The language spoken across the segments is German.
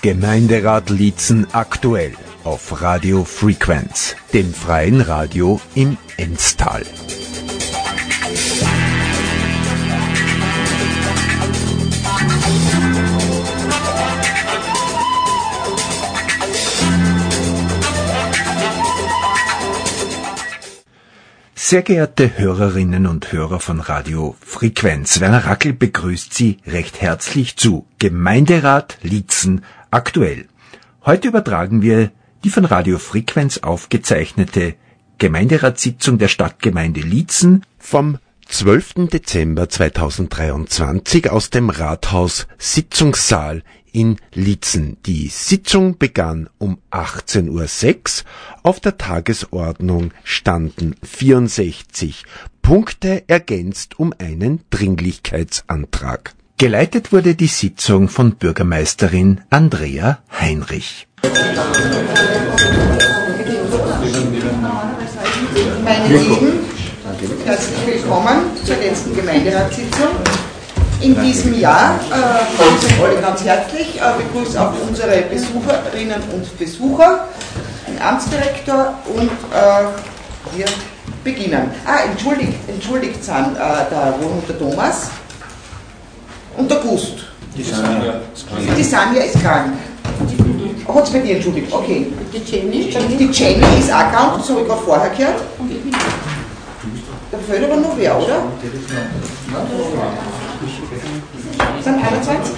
Gemeinderat Liezen aktuell auf Radio Frequenz, dem freien Radio im Ennstal. Sehr geehrte Hörerinnen und Hörer von Radio Frequenz, Werner Rackel begrüßt Sie recht herzlich zu Gemeinderat Liezen aktuell. Heute übertragen wir die von Radio Frequenz aufgezeichnete Gemeinderatssitzung der Stadtgemeinde Liezen vom 12. Dezember 2023 aus dem Rathaus Sitzungssaal in Liezen. Die Sitzung begann um 18.06 Uhr. Auf der Tagesordnung standen 64 Punkte, ergänzt um einen Dringlichkeitsantrag. Geleitet wurde die Sitzung von Bürgermeisterin Andrea Heinrich. Meine Lieben, herzlich willkommen zur letzten Gemeinderatssitzung in diesem Jahr. Begrüße ich alle ganz herzlich, begrüße auch unsere Besucherinnen und Besucher, den Amtsdirektor und wir beginnen. Entschuldigt sind der Thomas und der Gust. Die Sanja ist krank. Hat es bei dir entschuldigt? Okay. Die Jenny ist auch krank, das habe ich gerade vorher gehört. Da fehlt aber noch wer, oder? Sind 21?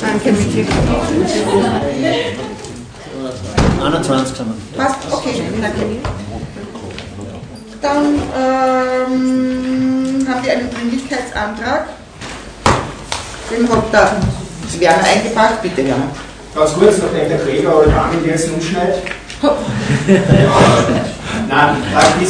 Danke, Michi. 21 sind wir. Passt, okay, danke. Dann haben wir einen Dringlichkeitsantrag. Den hat der Werner eingebracht. Bitte, Werner. Ganz kurz, nachdem der Gregor heute angegessen umschneidet. Nein,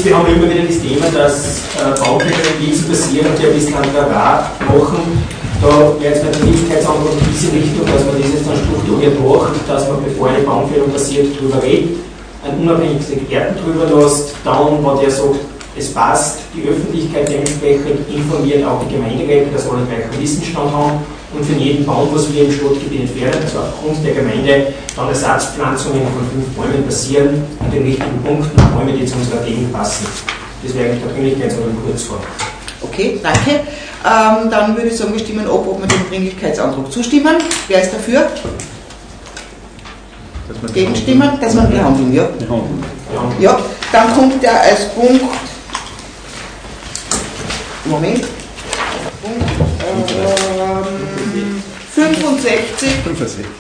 wir haben immer wieder das Thema, dass Baupläne in Liezen passieren und ja bis dann der Rat machen. Da wäre es bei der Dringlichkeitsantrag in diese Richtung, dass man dieses dann strukturiert macht, dass man, bevor eine Baumfällung passiert, drüber redet, einen unabhängigen Experten drüber lässt, dann, wo der sagt, es passt, die Öffentlichkeit dementsprechend informiert, auch die Gemeinderäte, dass alle gleich einen Wissensstand haben und für jeden Baum, was wir im Stadtgebiet entfernen, also aufgrund der Gemeinde, dann Ersatzpflanzungen von 5 Bäumen passieren an den richtigen Punkten, Bäume, die zu unserer Gegend passen. Das wäre eigentlich der Dringlichkeitsantrag kurz vor. Okay, danke. Dann würde ich sagen, wir stimmen ab, ob wir dem Dringlichkeitsantrag zustimmen. Wer ist dafür? Gegenstimmen? Dass man behandeln, ja. Ja, dann kommt der als Punkt. Moment. Punkt 65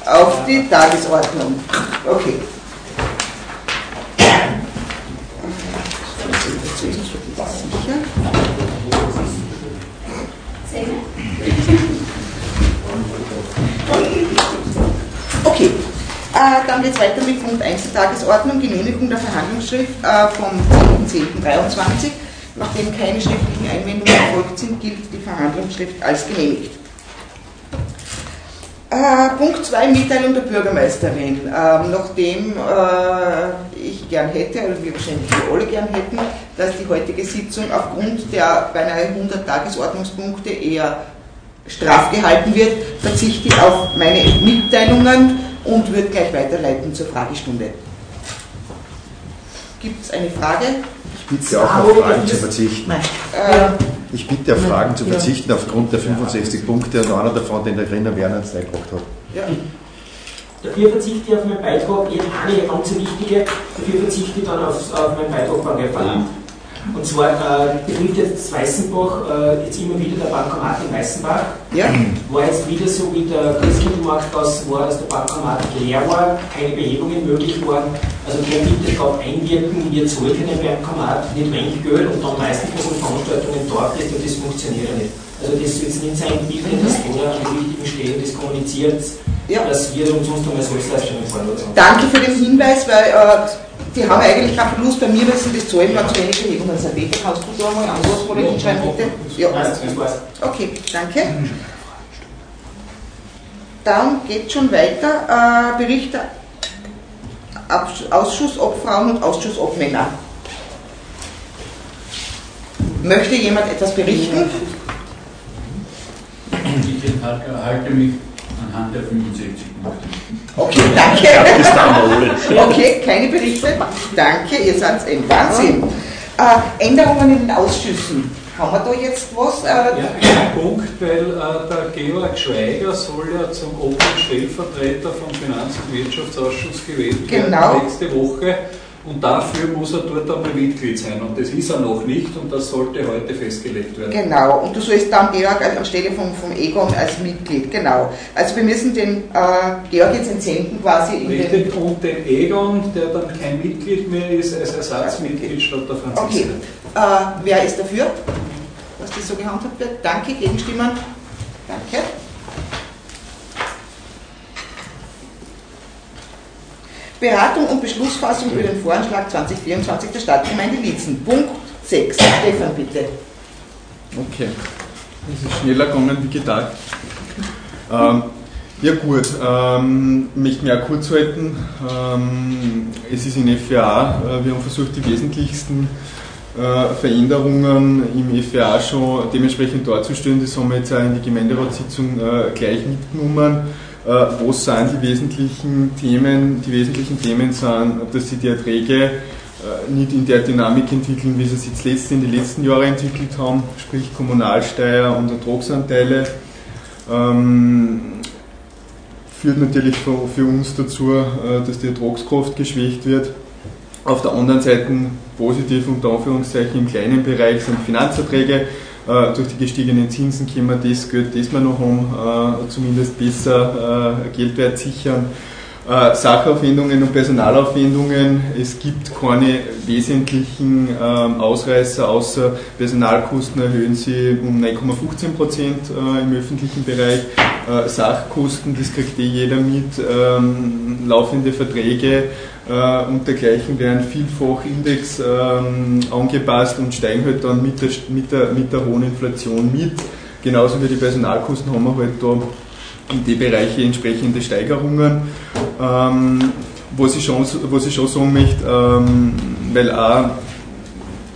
auf die Tagesordnung. Okay. Okay. Dann geht es weiter mit Punkt 1 der Tagesordnung, Genehmigung der Verhandlungsschrift vom 10.10.23. Nachdem keine schriftlichen Einwendungen erfolgt sind, gilt die Verhandlungsschrift als genehmigt. Punkt 2, Mitteilung der Bürgermeisterin. Nachdem ich gern hätte, oder wir wahrscheinlich alle gern hätten, dass die heutige Sitzung aufgrund der beinahe 100 Tagesordnungspunkte eher straff gehalten wird, verzichte ich auf meine Mitteilungen und würde gleich weiterleiten zur Fragestunde. Gibt es eine Frage? Ich bitte auf Fragen zu verzichten aufgrund der 65 Punkte und einer davon, den der Grüner Werner jetzt eingebracht hat. Ja. Dafür verzichte ich auf meinen Beitrag, eine ganz wichtige, dafür verzichte ich dann auf meinen Beitrag beim Referat. Und zwar betrifft jetzt Weißenbach, jetzt immer wieder der Bankomat in Weißenbach. Ja. War jetzt wieder so wie der Christkindlmarkt das war, dass der Bankomat leer war, keine Behebungen möglich waren. Also der bitte darauf einwirken, wir zahlen keinen Bankomat, nicht wenig Geld und dann meistens unsere Veranstaltungen dort ist und das funktioniert nicht. Also das soll jetzt nicht sein, wie wenn das oder an wichtigen Stellen das kommuniziert, dass wir uns sonst einmal Selbstleistungen fahren. Danke für den Hinweis, weil die haben eigentlich keinen Verlust, bei mir müssen das zahlen, wenn es zu wenig Erhebungen sind. Kannst du da mal einen Anlassprotokoll hinschreiben, bitte? Ja, okay, danke. Dann geht es schon weiter. Bericht Ausschuss ob Frauen und Ausschuss ob Männer. Möchte jemand etwas berichten? ich enthalte mich anhand der 65 Punkte. Okay, danke. Okay, keine Berichte. Danke, ihr seid ein Wahnsinn. Änderungen in den Ausschüssen. Haben wir da jetzt was? Ja, ein Punkt, weil der Georg Schweiger soll ja zum oberen Stellvertreter vom Finanz- und Wirtschaftsausschuss gewählt werden nächste Woche. Und dafür muss er dort einmal Mitglied sein. Und das ist er noch nicht und das sollte heute festgelegt werden. Genau, und du sollst dann Georg anstelle von Egon als Mitglied, genau. Also wir müssen den Georg jetzt entsenden quasi. Richtig, und den Egon, der dann kein Mitglied mehr ist, als Ersatzmitglied statt der Franziska. Okay, wer ist dafür, dass das so gehandhabt wird? Danke, Gegenstimmen. Danke. Beratung und Beschlussfassung über den Voranschlag 2024 der Stadtgemeinde Liezen. Punkt 6. Stefan, bitte. Okay, das ist schneller gegangen wie gedacht. Ja gut, ich möchte mich auch kurz halten. Es ist in FVA, wir haben versucht, die wesentlichsten Veränderungen im FVA schon dementsprechend darzustellen. Das haben wir jetzt auch in die Gemeinderatssitzung gleich mitgenommen. Was sind die wesentlichen Themen? Die wesentlichen Themen sind, dass sich die Erträge nicht in der Dynamik entwickeln, wie sie sich jetzt in den letzten Jahren entwickelt haben, sprich Kommunalsteuer und Ertragsanteile. Führt natürlich für uns dazu, dass die Ertragskraft geschwächt wird. Auf der anderen Seite positiv unter Anführungszeichen im kleinen Bereich sind Finanzerträge. Durch die gestiegenen Zinsen können wir das Geld, das wir noch haben, zumindest besser Geldwert sichern. Sachaufwendungen und Personalaufwendungen. Es gibt keine wesentlichen Ausreißer, außer Personalkosten erhöhen sie um 9,15% im öffentlichen Bereich. Sachkosten, das kriegt jeder mit. Laufende Verträge und dergleichen werden vielfach Index angepasst und steigen halt dann mit der hohen Inflation mit. Genauso wie die Personalkosten haben wir halt da in die Bereiche entsprechende Steigerungen. Was ich schon sagen möchte, weil auch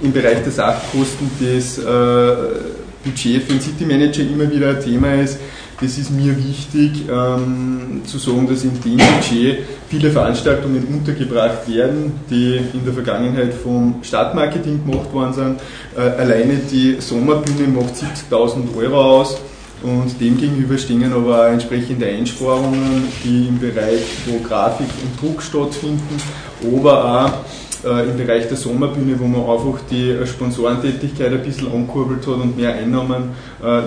im Bereich der Sachkosten das Budget für den City Manager immer wieder ein Thema ist. Das ist mir wichtig zu sagen, dass in dem Budget viele Veranstaltungen untergebracht werden, die in der Vergangenheit vom Stadtmarketing gemacht worden sind. Alleine die Sommerbühne macht 70.000 Euro aus. Und demgegenüber stehen aber auch entsprechende Einsparungen, die im Bereich, wo Grafik und Druck stattfinden, aber auch im Bereich der Sommerbühne, wo man einfach die Sponsorentätigkeit ein bisschen ankurbelt hat und mehr Einnahmen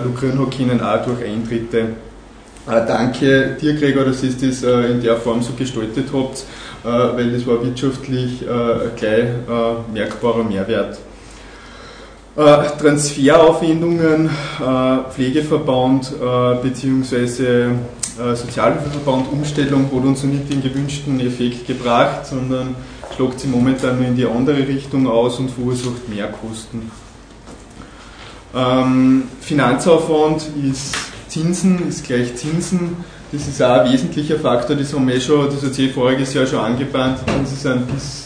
lukrieren hat können, auch durch Eintritte. Danke dir, Gregor, dass ihr das in der Form so gestaltet habt, weil das war wirtschaftlich gleich merkbarer Mehrwert. Transferaufwendungen, Pflegeverband bzw. Sozialhilfeverband Umstellung hat uns nicht den gewünschten Effekt gebracht, sondern schlägt sie momentan nur in die andere Richtung aus und verursacht mehr Kosten. Finanzaufwand ist Zinsen, ist gleich Zinsen. Das ist auch ein wesentlicher Faktor, das haben wir schon, das hat sich voriges Jahr schon angebahnt, die Zinsen sind bis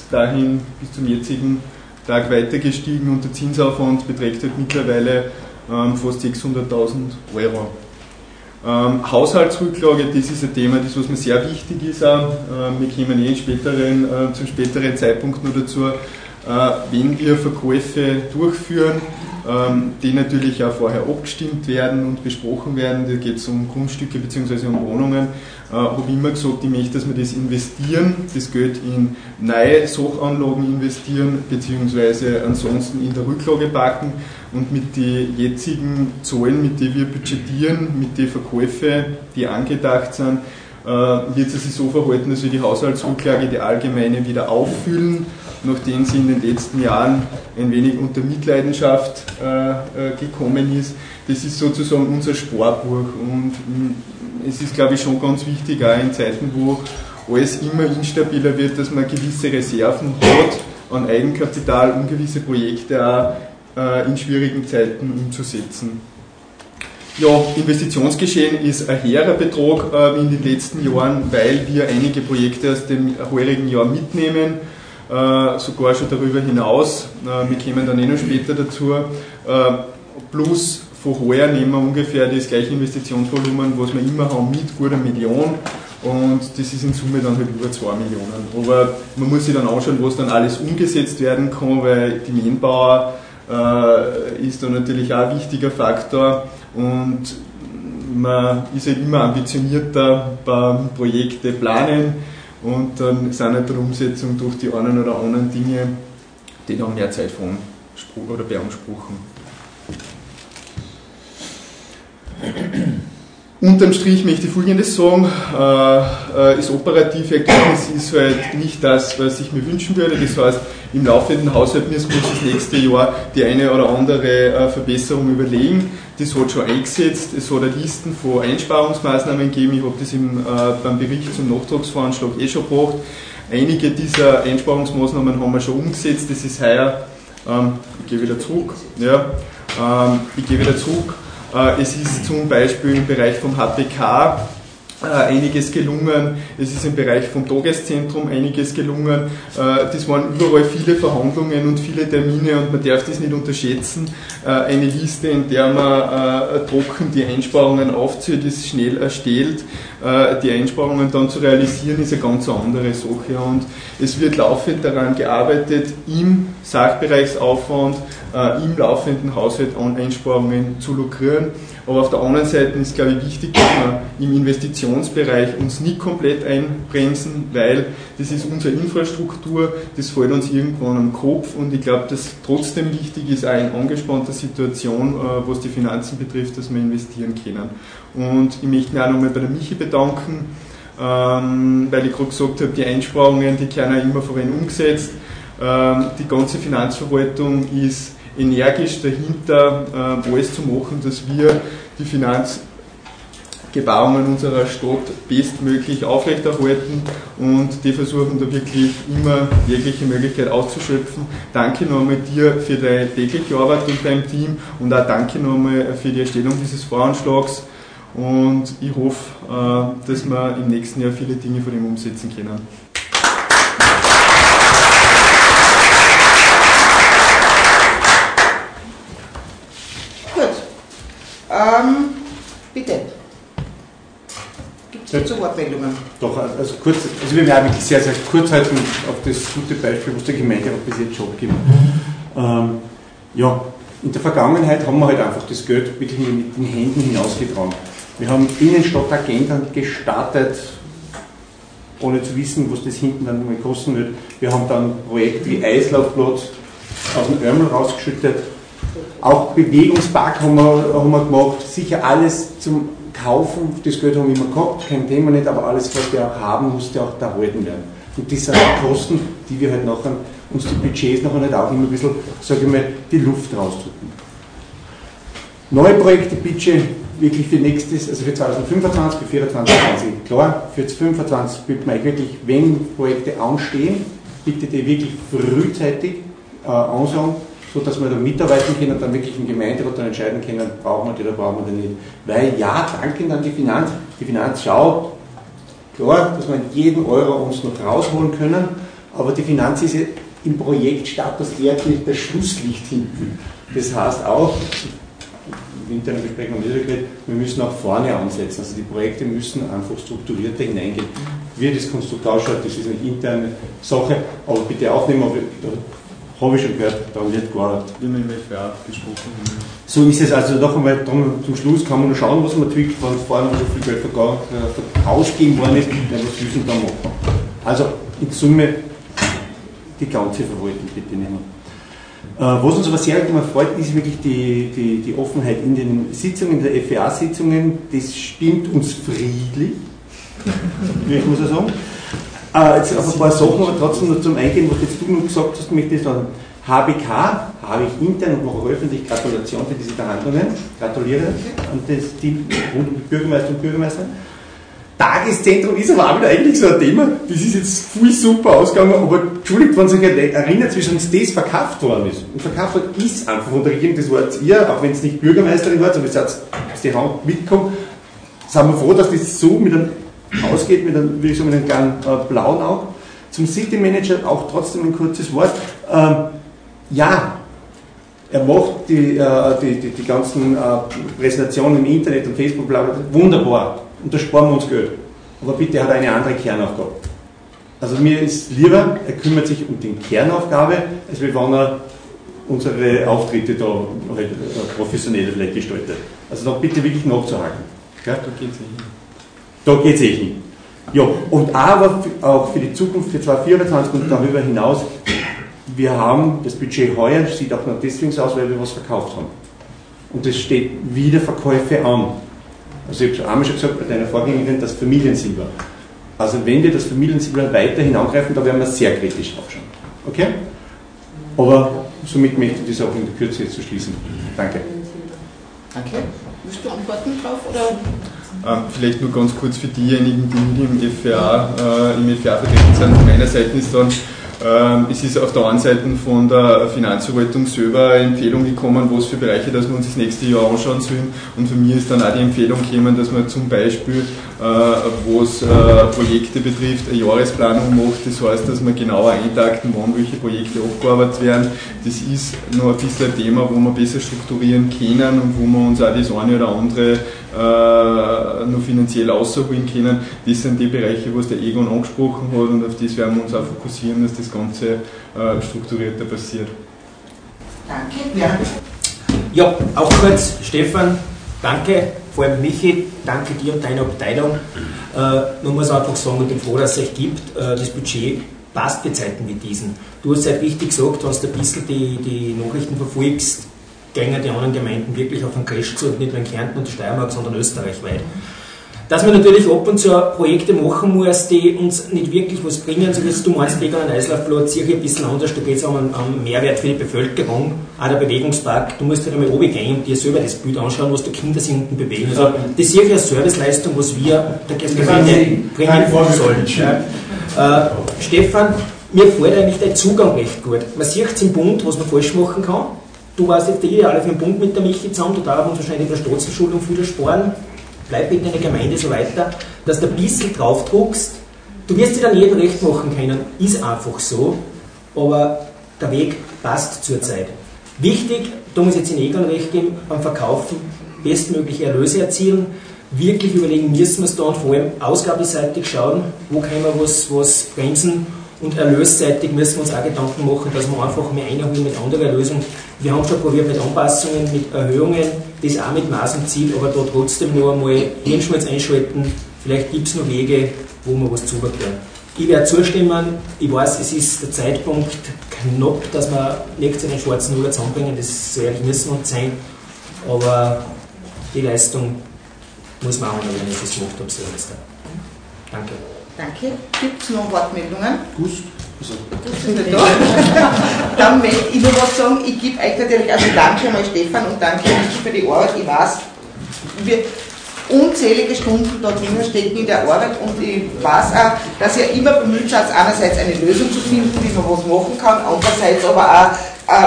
zum jetzigen Tag weiter gestiegen und der Zinsaufwand beträgt halt mittlerweile fast 600.000 Euro. Haushaltsrücklage, das ist ein Thema, das was mir sehr wichtig ist. Auch. Wir kommen zum späteren Zeitpunkt noch dazu, wenn wir Verkäufe durchführen, die natürlich auch vorher abgestimmt werden und besprochen werden. Da geht es um Grundstücke bzw. um Wohnungen. Habe ich immer gesagt, ich möchte, dass wir das investieren, das Geld in neue Sachanlagen investieren bzw. ansonsten in der Rücklage packen und mit den jetzigen Zahlen, mit denen wir budgetieren, mit den Verkäufen, die angedacht sind, wird es sich so verhalten, dass wir die Haushaltsrücklage, die allgemeine, wieder auffüllen, nachdem sie in den letzten Jahren ein wenig unter Mitleidenschaft gekommen ist. Das ist sozusagen unser Sparbuch und es ist, glaube ich, schon ganz wichtig, auch in Zeiten, wo alles immer instabiler wird, dass man gewisse Reserven hat an Eigenkapital, um gewisse Projekte auch in schwierigen Zeiten umzusetzen. Ja, Investitionsgeschehen ist ein höherer Betrag wie in den letzten Jahren, weil wir einige Projekte aus dem vorherigen Jahr mitnehmen, sogar schon darüber hinaus. Wir kommen dann noch später dazu. Plus von heuer nehmen wir ungefähr das gleiche Investitionsvolumen, was wir immer haben, mit gut 1 Million. Und das ist in Summe dann halt über 2 Millionen. Aber man muss sich dann anschauen, was dann alles umgesetzt werden kann, weil die Mähnbauer ist da natürlich auch ein wichtiger Faktor. Und man ist halt immer ambitionierter beim Projekte planen. Und dann sind halt der Umsetzung durch die einen oder anderen Dinge, die dann mehr Zeit beanspruchen. Unterm Strich möchte ich Folgendes sagen, das operative Ergebnis ist halt nicht das, was ich mir wünschen würde. Das heißt, im laufenden Haushalt müssen wir uns das nächste Jahr die eine oder andere Verbesserung überlegen. Das hat schon eingesetzt, es hat Listen von Einsparungsmaßnahmen gegeben. Ich habe das beim Bericht zum Nachtragsvoranschlag schon gebracht. Einige dieser Einsparungsmaßnahmen haben wir schon umgesetzt. Das ist heuer, ich gehe wieder zurück. Es ist zum Beispiel im Bereich vom HPK einiges gelungen, es ist im Bereich vom Tageszentrum einiges gelungen. Das waren überall viele Verhandlungen und viele Termine und man darf das nicht unterschätzen. Eine Liste, in der man trocken die Einsparungen aufzählt, ist schnell erstellt. Die Einsparungen dann zu realisieren, ist eine ganz andere Sache und es wird laufend daran gearbeitet, im Sachbereichsaufwand, im laufenden Haushalt an Einsparungen zu lukrieren. Aber auf der anderen Seite ist, glaube ich, wichtig, dass wir im Investitionsbereich uns nicht komplett einbremsen, weil das ist unsere Infrastruktur, das fällt uns irgendwann am Kopf und ich glaube, dass trotzdem wichtig ist, auch in angespannter Situation, was die Finanzen betrifft, dass wir investieren können. Und ich möchte mich auch nochmal bei der Michi bedanken, weil ich gerade gesagt habe, die Einsparungen, die werden auch immer vorhin umgesetzt. Die ganze Finanzverwaltung ist energisch dahinter, alles zu machen, dass wir die Finanzgebaren unserer Stadt bestmöglich aufrechterhalten und die versuchen da wirklich immer jegliche Möglichkeit auszuschöpfen. Danke nochmal dir für deine tägliche Arbeit und deinem Team und auch danke nochmal für die Erstellung dieses Voranschlags und ich hoffe, dass wir im nächsten Jahr viele Dinge von dem umsetzen können. Bitte. Gibt es dazu Wortmeldungen? Doch, also kurz, also wir werden wirklich sehr, sehr kurz halten auf das gute Beispiel, was der Gemeinderat bis jetzt schon gibt. Ja, in der Vergangenheit haben wir halt einfach das Geld wirklich mit den Händen hinausgetragen. Wir haben Innenstadtagenten gestartet, ohne zu wissen, was das hinten dann mal kosten wird. Wir haben dann Projekte wie Eislaufplatz aus dem Ärmel rausgeschüttet. Auch Bewegungspark haben wir gemacht, sicher alles zum Kaufen, das Geld haben wir immer gehabt, kein Thema nicht, aber alles, was wir auch haben, musste auch da erhalten werden. Und das sind Kosten, die wir halt nachher, uns die Budgets nachher nicht auch immer ein bisschen, sage ich mal, die Luft rausdrücken. Neue Projekte, bitte, wirklich für nächstes, also für 2025, für 2024, klar, für 2025 bitte mal wirklich, wenn Projekte anstehen, bitte die wirklich frühzeitig ansagen, so dass wir da mitarbeiten können und dann wirklich im Gemeinderat dann entscheiden können, brauchen wir die oder brauchen wir die nicht. Weil ja, danken dann die Finanz schaut, klar, dass wir jeden Euro uns noch rausholen können, aber die Finanz ist ja im Projektstatus eher das Schlusslicht hinten. Das heißt auch, im internen Besprechung haben wir das geredet, wir müssen auch vorne ansetzen, also die Projekte müssen einfach strukturierter hineingehen. Wie das Konstrukt ausschaut, das ist eine interne Sache, aber bitte aufnehmen, aber habe ich schon gehört, dann wird gearbeitet. So ist es also noch einmal, zum Schluss kann man nur schauen, was man twickelt, wenn vorne so viel Geld ausgegeben worden ist, dann was müssen wir da machen. Also in Summe die ganze Verwaltung bitte nehmen. Was uns aber sehr immer freut, ist wirklich die Offenheit in den Sitzungen, in der FEA-Sitzungen, das stimmt uns friedlich, ich muss ja sagen. Jetzt auf ein paar Sachen, aber trotzdem noch zum Eingehen, was jetzt du noch gesagt hast, möchte ich sagen, HBK, habe ich intern und mache öffentlich Gratulation für diese Verhandlungen, gratuliere an das Team rund um die Bürgermeister und Bürgermeister. Tageszentrum ist aber auch wieder eigentlich so ein Thema, das ist jetzt voll super ausgegangen, aber entschuldigt, wenn sich erinnert, wie schon das verkauft worden ist. Und verkauft worden ist einfach von der Regierung, das war jetzt ihr, auch wenn es nicht Bürgermeisterin war, aber es hat die Hand mitgekommen, sind wir froh, dass das so mit einem ausgeht mit einem kleinen blauen Auge. Zum City Manager auch trotzdem ein kurzes Wort. Ja, Er macht die ganzen Präsentationen im Internet und Facebook, wunderbar. Und da sparen wir uns Geld. Aber bitte, er hat eine andere Kernaufgabe. Also mir ist lieber, er kümmert sich um die Kernaufgabe, als wenn er unsere Auftritte da halt professionell vielleicht gestaltet. Also da bitte wirklich nachzuhaken. Gell? Da geht's eh hin. Ja, und aber auch für die Zukunft, für 2024 und darüber hinaus, wir haben das Budget heuer, sieht auch noch deswegen so aus, weil wir was verkauft haben. Und es steht wieder Verkäufe an. Also ich habe einmal schon gesagt, bei deiner Vorgängerin, das Familiensilber. Also wenn wir das Familiensilber weiterhin angreifen, da werden wir sehr kritisch draufschauen. Okay? Aber somit möchte ich das auch in der Kürze jetzt zu schließen. Danke. Danke. Willst du antworten drauf? Oder? Vielleicht nur ganz kurz für diejenigen, die nicht im FA vertreten sind. Von meiner Seite ist dann, es ist auf der einen Seite von der Finanzverwaltung selber eine Empfehlung gekommen, was für Bereiche, dass wir uns das nächste Jahr anschauen sollen. Und von mir ist dann auch die Empfehlung gekommen, dass man zum Beispiel, was Projekte betrifft, eine Jahresplanung macht. Das heißt, dass man genauer eintakten, wann welche Projekte abgearbeitet werden. Das ist noch ein bisschen ein Thema, wo wir besser strukturieren können und wo wir uns auch das eine oder andere nur finanziell rausholen können. Das sind die Bereiche, wo es der Egon angesprochen hat, und auf das werden wir uns auch fokussieren, dass das Ganze strukturierter passiert. Danke. Ja, auch kurz, Stefan, danke, vor allem Michi, danke dir und deiner Abteilung. Man muss einfach sagen, und ich bin froh, dass es euch gibt, das Budget passt für Zeiten wie diesen. Du hast halt richtig gesagt, wenn du ein bisschen die Nachrichten verfolgst, gehen die anderen Gemeinden wirklich auf den Crash zu, und nicht nur in Kärnten und Steiermark, sondern österreichweit. Dass man natürlich ab und zu Projekte machen muss, die uns nicht wirklich was bringen, so wie du meinst, Gregor, an Eislaufplatz, sicher ein bisschen anders, da geht es um einen Mehrwert für die Bevölkerung, auch der Bewegungspark, du musst halt einmal runtergehen und dir selber das Bild anschauen, was da Kinder sind und bewegen. Also das ist sicher eine Serviceleistung, was wir der Gemeinden bringen sollen. Ja. Stefan, mir gefällt eigentlich dein Zugang recht gut. Man sieht es im Bund, was man falsch machen kann. Du warst jetzt der Ideale für den Bund mit der Michi zusammen, da darf uns wahrscheinlich in der Staatsverschulung viel ersparen. Bleib bitte in der Gemeinde so weiter, dass du ein bisschen drauf druckst. Du wirst dir dann jedem recht machen können, ist einfach so, aber der Weg passt zurzeit. Wichtig, da muss ich jetzt in Egon recht geben, beim Verkaufen bestmögliche Erlöse erzielen, wirklich überlegen, müssen wir es da und vor allem ausgabeseitig schauen, wo können wir was bremsen. Und erlösseitig müssen wir uns auch Gedanken machen, dass wir einfach mehr einholen mit anderer Erlösung. Wir haben schon probiert mit Anpassungen, mit Erhöhungen, das auch mit Maß und Ziel, aber da trotzdem noch einmal Hirnschmalz einschalten. Vielleicht gibt es noch Wege, wo wir was zubauen können. Ich werde zustimmen. Ich weiß, es ist der Zeitpunkt knapp, dass wir nichts in den schwarzen Nuller zusammenbringen. Das so ehrlich müssen wir uns sein. Aber die Leistung muss man auch noch, wenn ich das gemacht habe, selbst. Danke. Danke. Gibt es noch Wortmeldungen? Gust. Also. Gust ist nicht da. Dann möchte ich nur was sagen. Ich gebe euch natürlich, also danke einmal Stefan und danke Michi für die Arbeit. Ich weiß, wir unzählige Stunden dort drinnen stecken in der Arbeit, und ich weiß auch, dass ihr immer bemüht seid, einerseits eine Lösung zu finden, wie man was machen kann, andererseits aber auch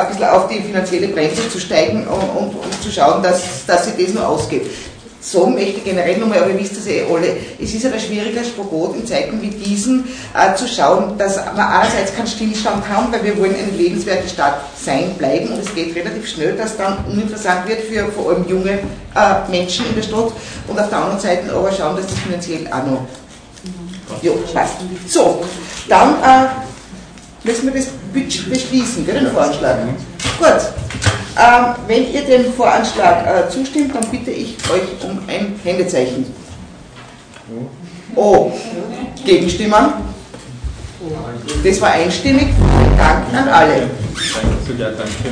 ein bisschen auf die finanzielle Bremse zu steigen und zu schauen, dass sich das nur ausgeht. So möchte ich generell nochmal, aber ihr wisst das eh alle, es ist ein schwieriger Spagat in Zeiten wie diesen, zu schauen, dass man einerseits keinen Stillstand haben, weil wir wollen eine lebenswerte Stadt sein, bleiben, und es geht relativ schnell, dass dann uninteressant wird für vor allem junge Menschen in der Stadt, und auf der anderen Seite aber schauen, dass das finanziell auch noch passt. So, dann müssen wir das beschließen, gell, den Vorschlag. Gut. Wenn ihr dem Voranschlag zustimmt, dann bitte ich euch um ein Händezeichen. Oh, Gegenstimmen? Das war einstimmig. Danke an alle. Danke, sogar danke.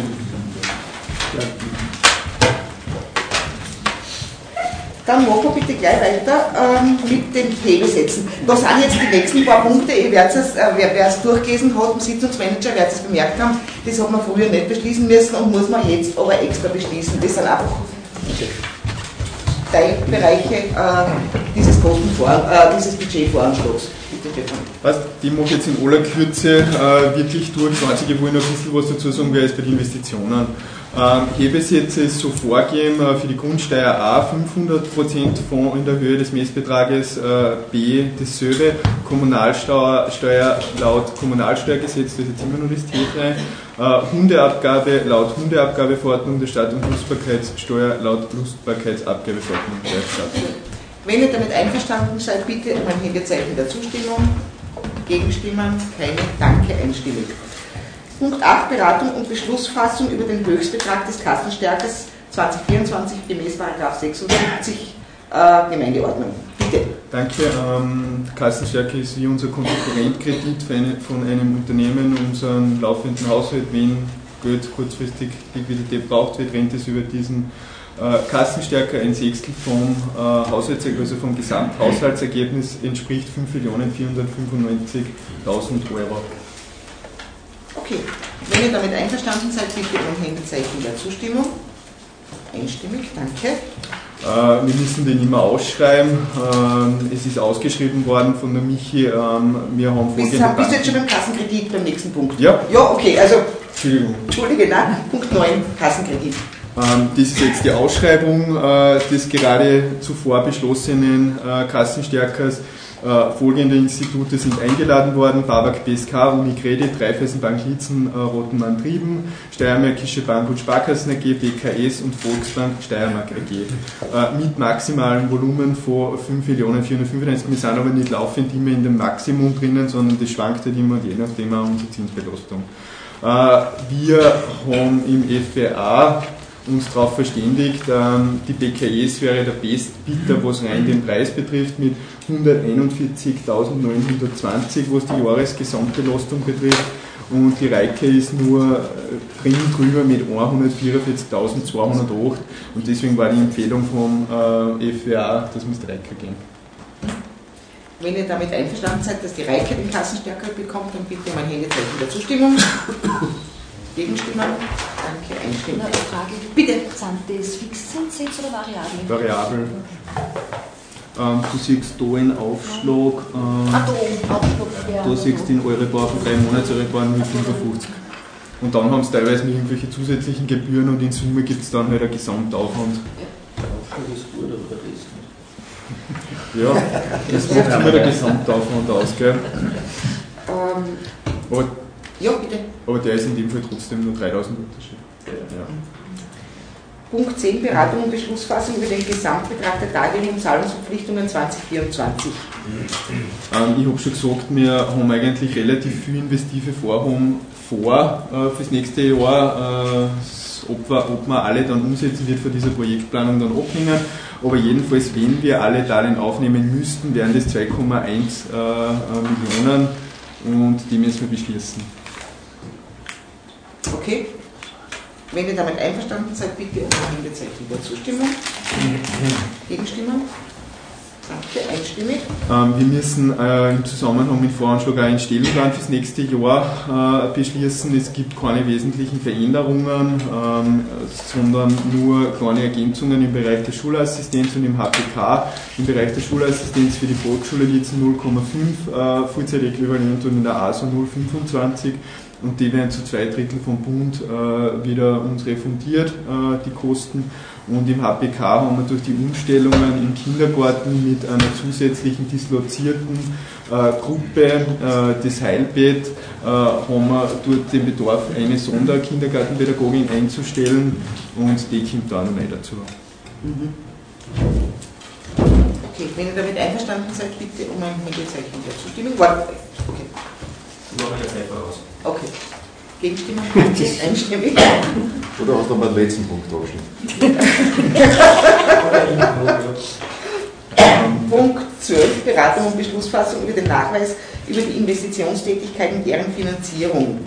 Dann machen wir bitte gleich weiter mit den Themensätzen. Was sind jetzt die nächsten paar Punkte? Wer es durchgelesen hat, im Sitzungsmanager wird es bemerkt haben, das hat man früher nicht beschließen müssen und muss man jetzt aber extra beschließen. Das sind einfach Teilbereiche dieses Budgetvoranschlags. Weißt, die mache ich jetzt in aller Kürze wirklich durch. Ich will noch ein bisschen was dazu sagen, wer ist bei den Investitionen. Hebesätze ist so vorgegeben, für die Grundsteuer A 500% Fonds in der Höhe des Messbetrages, B dasselbe, Kommunalsteuer laut Kommunalsteuergesetz, das ist jetzt immer nur das T3, Hundeabgabe laut Hundeabgabeverordnung der Stadt und Lustbarkeitssteuer laut Lustbarkeitsabgabeverordnung der Stadt. Wenn ihr damit einverstanden seid, bitte mein Händezeichen der Zustimmung. Gegenstimmen, keine, danke, einstimmig. Punkt 8, Beratung und Beschlussfassung über den Höchstbetrag des Kassenstärkes 2024 gemäß § 76 Gemeindeordnung. Bitte. Danke. Kassenstärke ist wie unser Kontokorrentkredit von einem Unternehmen, unseren laufenden Haushalt. Wenn Geld kurzfristig Liquidität braucht wird, rennt es über diesen Kassenstärke. Ein Sechstel vom Haushaltsergebnis, also vom Gesamthaushaltsergebnis, entspricht 5.495.000 Euro. Okay. Wenn ihr damit einverstanden seid, bitte um Händezeichen der Zustimmung. Einstimmig, danke. Wir müssen den immer ausschreiben. Es ist ausgeschrieben worden von der Michi. Wir haben vorgehende. Bist du jetzt schon beim Kassenkredit beim nächsten Punkt? Ja. Ja, okay, also. Entschuldigung. Entschuldige, nein. Punkt 9, Kassenkredit. Das ist jetzt die Ausschreibung des gerade zuvor beschlossenen Kassenstärkers. Folgende Institute sind eingeladen worden: BAWAG BSK, UniCredit, Raiffeisenbank Liezen, Rotenmann Trieben, Steiermärkische Bank und Sparkassen AG, BKS und Volksbank Steiermark AG. Mit maximalem Volumen von 5.495.000. Wir sind aber nicht laufend immer in dem Maximum drinnen, sondern das schwankt halt immer je nachdem auch unsere Zinsbelastung. Wir haben im FBA uns darauf verständigt, die BKS wäre der Bestbieter, was rein den Preis betrifft, mit 141.920, was die Jahresgesamtbelastung betrifft, und die Reike ist nur drin drüber mit 144.208, und deswegen war die Empfehlung vom FWA, dass wir es der Reike geben. Wenn ihr damit einverstanden seid, dass die Reike den Kassenstärker bekommt, dann bitte mein Händezeichen der Zustimmung. Gegenstimmen? Danke, Einstimmen. Eine Frage. Bitte. Sind das Fixzinssätze oder Variabel? Variabel. Okay. Du siehst da einen Aufschlag. Da siehst du den Euribor von 3 Monate, Euribor 0,55. Und dann haben sie teilweise noch irgendwelche zusätzlichen Gebühren, und in Summe gibt es dann halt einen Gesamtaufwand. Ja. Aufschlag ist gut, aber der Rest nicht. Ja, das macht immer der Gesamtaufwand aus, gell? Ja, bitte. Aber der ist in dem Fall trotzdem nur 3000 Unterschied. Ja. Punkt 10, Beratung und Beschlussfassung über den Gesamtbetrag der Darlehen und Zahlungsverpflichtungen 2024. Ich habe schon gesagt, wir haben eigentlich relativ viel investive Vorhaben vor fürs nächste Jahr. Ob man alle dann umsetzen wird, von dieser Projektplanung dann abhängen. Aber jedenfalls, wenn wir alle Darlehen aufnehmen müssten, wären das 2,1 Millionen. Und die müssen wir beschließen. Okay. Wenn ihr damit einverstanden seid, bitte um ein Händezeichen der Zustimmung. Gegenstimmung? Danke, einstimmig. Wir müssen im Zusammenhang mit Voranschlag auch einen Stellenplan fürs nächste Jahr beschließen. Es gibt keine wesentlichen Veränderungen, sondern nur kleine Ergänzungen im Bereich der Schulassistenz und im HPK. Im Bereich der Schulassistenz für die Volksschule Liezen 0,5 Vollzeitäquivalent und in der ASO 0,25. Und die werden zu 2 Drittel vom Bund wieder uns refundiert, die Kosten. Und im HPK haben wir durch die Umstellungen im Kindergarten mit einer zusätzlichen dislozierten Gruppe, das Heilbett, haben wir dort den Bedarf, eine Sonderkindergartenpädagogin einzustellen, und die kommt da noch nicht dazu. Mhm. Okay, wenn ihr damit einverstanden seid, bitte um ein Händezeichen der Zustimmung. Warte, okay. Ich mache jetzt einfach aus. Okay. Gegenstimmen? Einstimmig? Oder hast du noch mal den letzten Punkt angeschnitten? Punkt 12, Beratung und Beschlussfassung über den Nachweis über die Investitionstätigkeit und deren Finanzierung.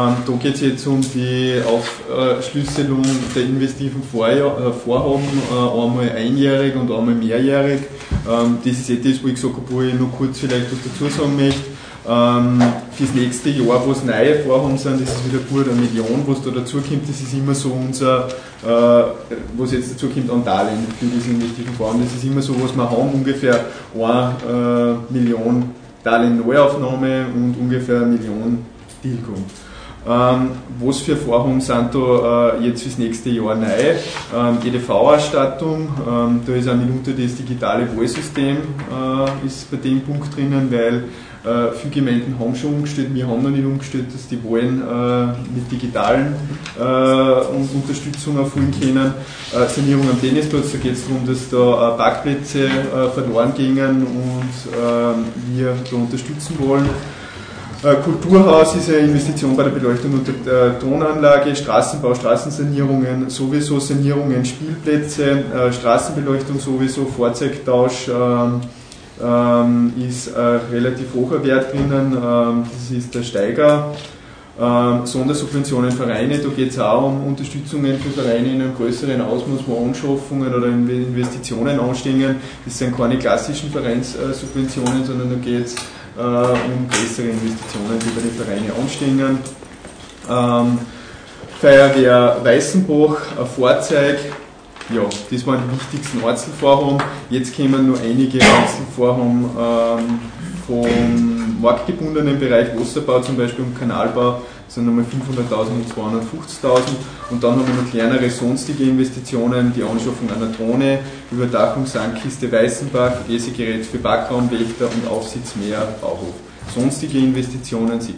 Da geht es jetzt um die Aufschlüsselung der investiven Vorhaben, einmal einjährig und einmal mehrjährig. Das ist etwas, wo ich gesagt habe, wo ich noch kurz vielleicht was dazu sagen möchte. Fürs nächste Jahr, wo es neue Vorhaben sind, das ist wieder gut, 1 Million, was da dazukommt, das ist immer so unser, was jetzt dazukommt an Darlehen für diese investiven Vorhaben, das ist immer so, was wir haben, ungefähr 1 Million Darlehen Neuaufnahme und ungefähr 1 Million Dealgrund. Was für Vorhaben sind da jetzt fürs nächste Jahr neu? EDV-Ausstattung, da ist auch mitunter das digitale Wahlsystem ist bei dem Punkt drinnen, weil Viele Gemeinden haben schon umgestellt, wir haben noch nicht umgestellt, dass die wollen mit digitalen Unterstützung erfüllen können. Sanierung am Tennisplatz, da geht es darum, dass da Parkplätze verloren gingen und wir da unterstützen wollen. Kulturhaus ist eine Investition bei der Beleuchtung und der Tonanlage, Straßenbau, Straßensanierungen, sowieso Sanierungen, Spielplätze, Straßenbeleuchtung sowieso, Fahrzeugtausch ist relativ hoher Wert drinnen, das ist der Steiger. Sondersubventionen, Vereine, da geht es auch um Unterstützungen für Vereine in einem größeren Ausmaß, wo Anschaffungen oder Investitionen anstehen. Das sind keine klassischen Vereinssubventionen, sondern da geht es um größere Investitionen, die bei den Vereinen anstehen. Feuerwehr Weißenbach, ein Fahrzeug. Ja, das waren die wichtigsten Einzelvorhaben. Jetzt kommen noch einige Einzelvorhaben vom marktgebundenen Bereich, Wasserbau zum Beispiel und Kanalbau, sind nochmal 500.000 und 250.000. Und dann haben wir noch kleinere sonstige Investitionen, die Anschaffung einer Drohne, Überdachung Sandkiste Weißenbach, Lesegerät für Backraum, Wächter und Aufsitz Meer, Bauhof. Sonstige Investitionen 56.000.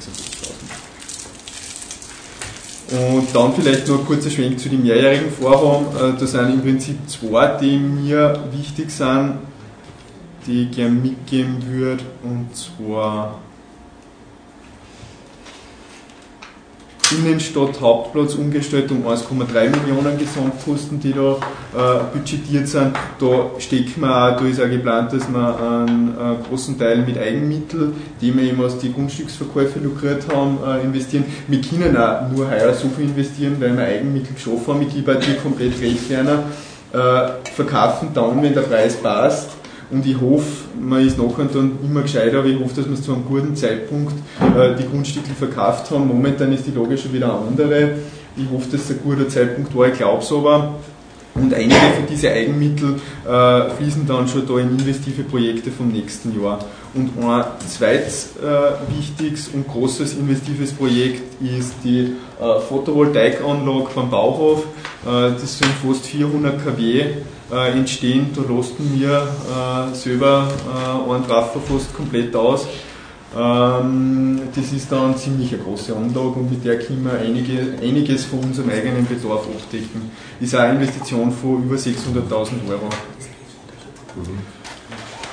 Und dann vielleicht noch ein kurzer Schwenk zu den mehrjährigen Vorhaben. Da sind im Prinzip zwei, die mir wichtig sind, die ich gerne mitgeben würde. Und zwar Innenstadt Hauptplatz umgestellt um 1,3 Millionen Gesamtkosten, die da budgetiert sind. Da stecken wir auch, da ist auch geplant, dass wir einen großen Teil mit Eigenmitteln, die wir eben aus den Grundstücksverkäufen lukriert haben, investieren. Wir können auch nur heuer so viel investieren, weil wir Eigenmittel geschaffen haben. Ich gebe dir komplett recht, Werner. Verkaufen dann, wenn der Preis passt. Und ich hoffe, man ist nachher dann immer gescheiter, aber ich hoffe, dass wir es zu einem guten Zeitpunkt die Grundstücke verkauft haben. Momentan ist die Lage schon wieder eine andere. Ich hoffe, dass es ein guter Zeitpunkt war, ich glaube es aber. Und einige von diesen Eigenmitteln fließen dann schon da in investive Projekte vom nächsten Jahr. Und ein zweites wichtiges und großes investives Projekt ist die Photovoltaikanlage beim Bauhof. Das sind fast 400 kW entstehen. Da lasten wir selber einen Traffer fast komplett aus. Das ist dann ziemlich eine große Anlage und mit der können wir einiges von unserem eigenen Bedarf abdecken. Ist auch eine Investition von über 600.000 €.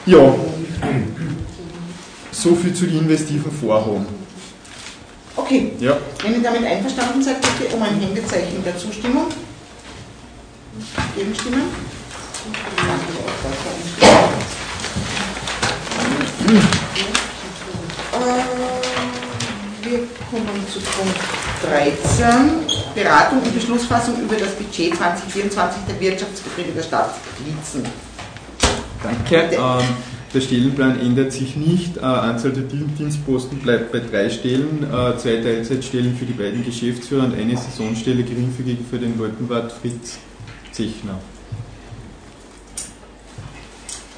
Ja, so viel zu den investiven Vorhaben. Okay, ja. Wenn ihr damit einverstanden seid, bitte um ein Händezeichen der Zustimmung. Gegenstimmen? Wir kommen zu Punkt 13, Beratung und Beschlussfassung über das Budget 2024 der Wirtschaftsbetriebe der Stadt Liezen. Danke. Der Stellenplan ändert sich nicht. Anzahl der Dienstposten bleibt bei 3 Stellen, 2 Teilzeitstellen für die beiden Geschäftsführer und eine Saisonstelle geringfügig für den Wolkenwart Fritz Zechner.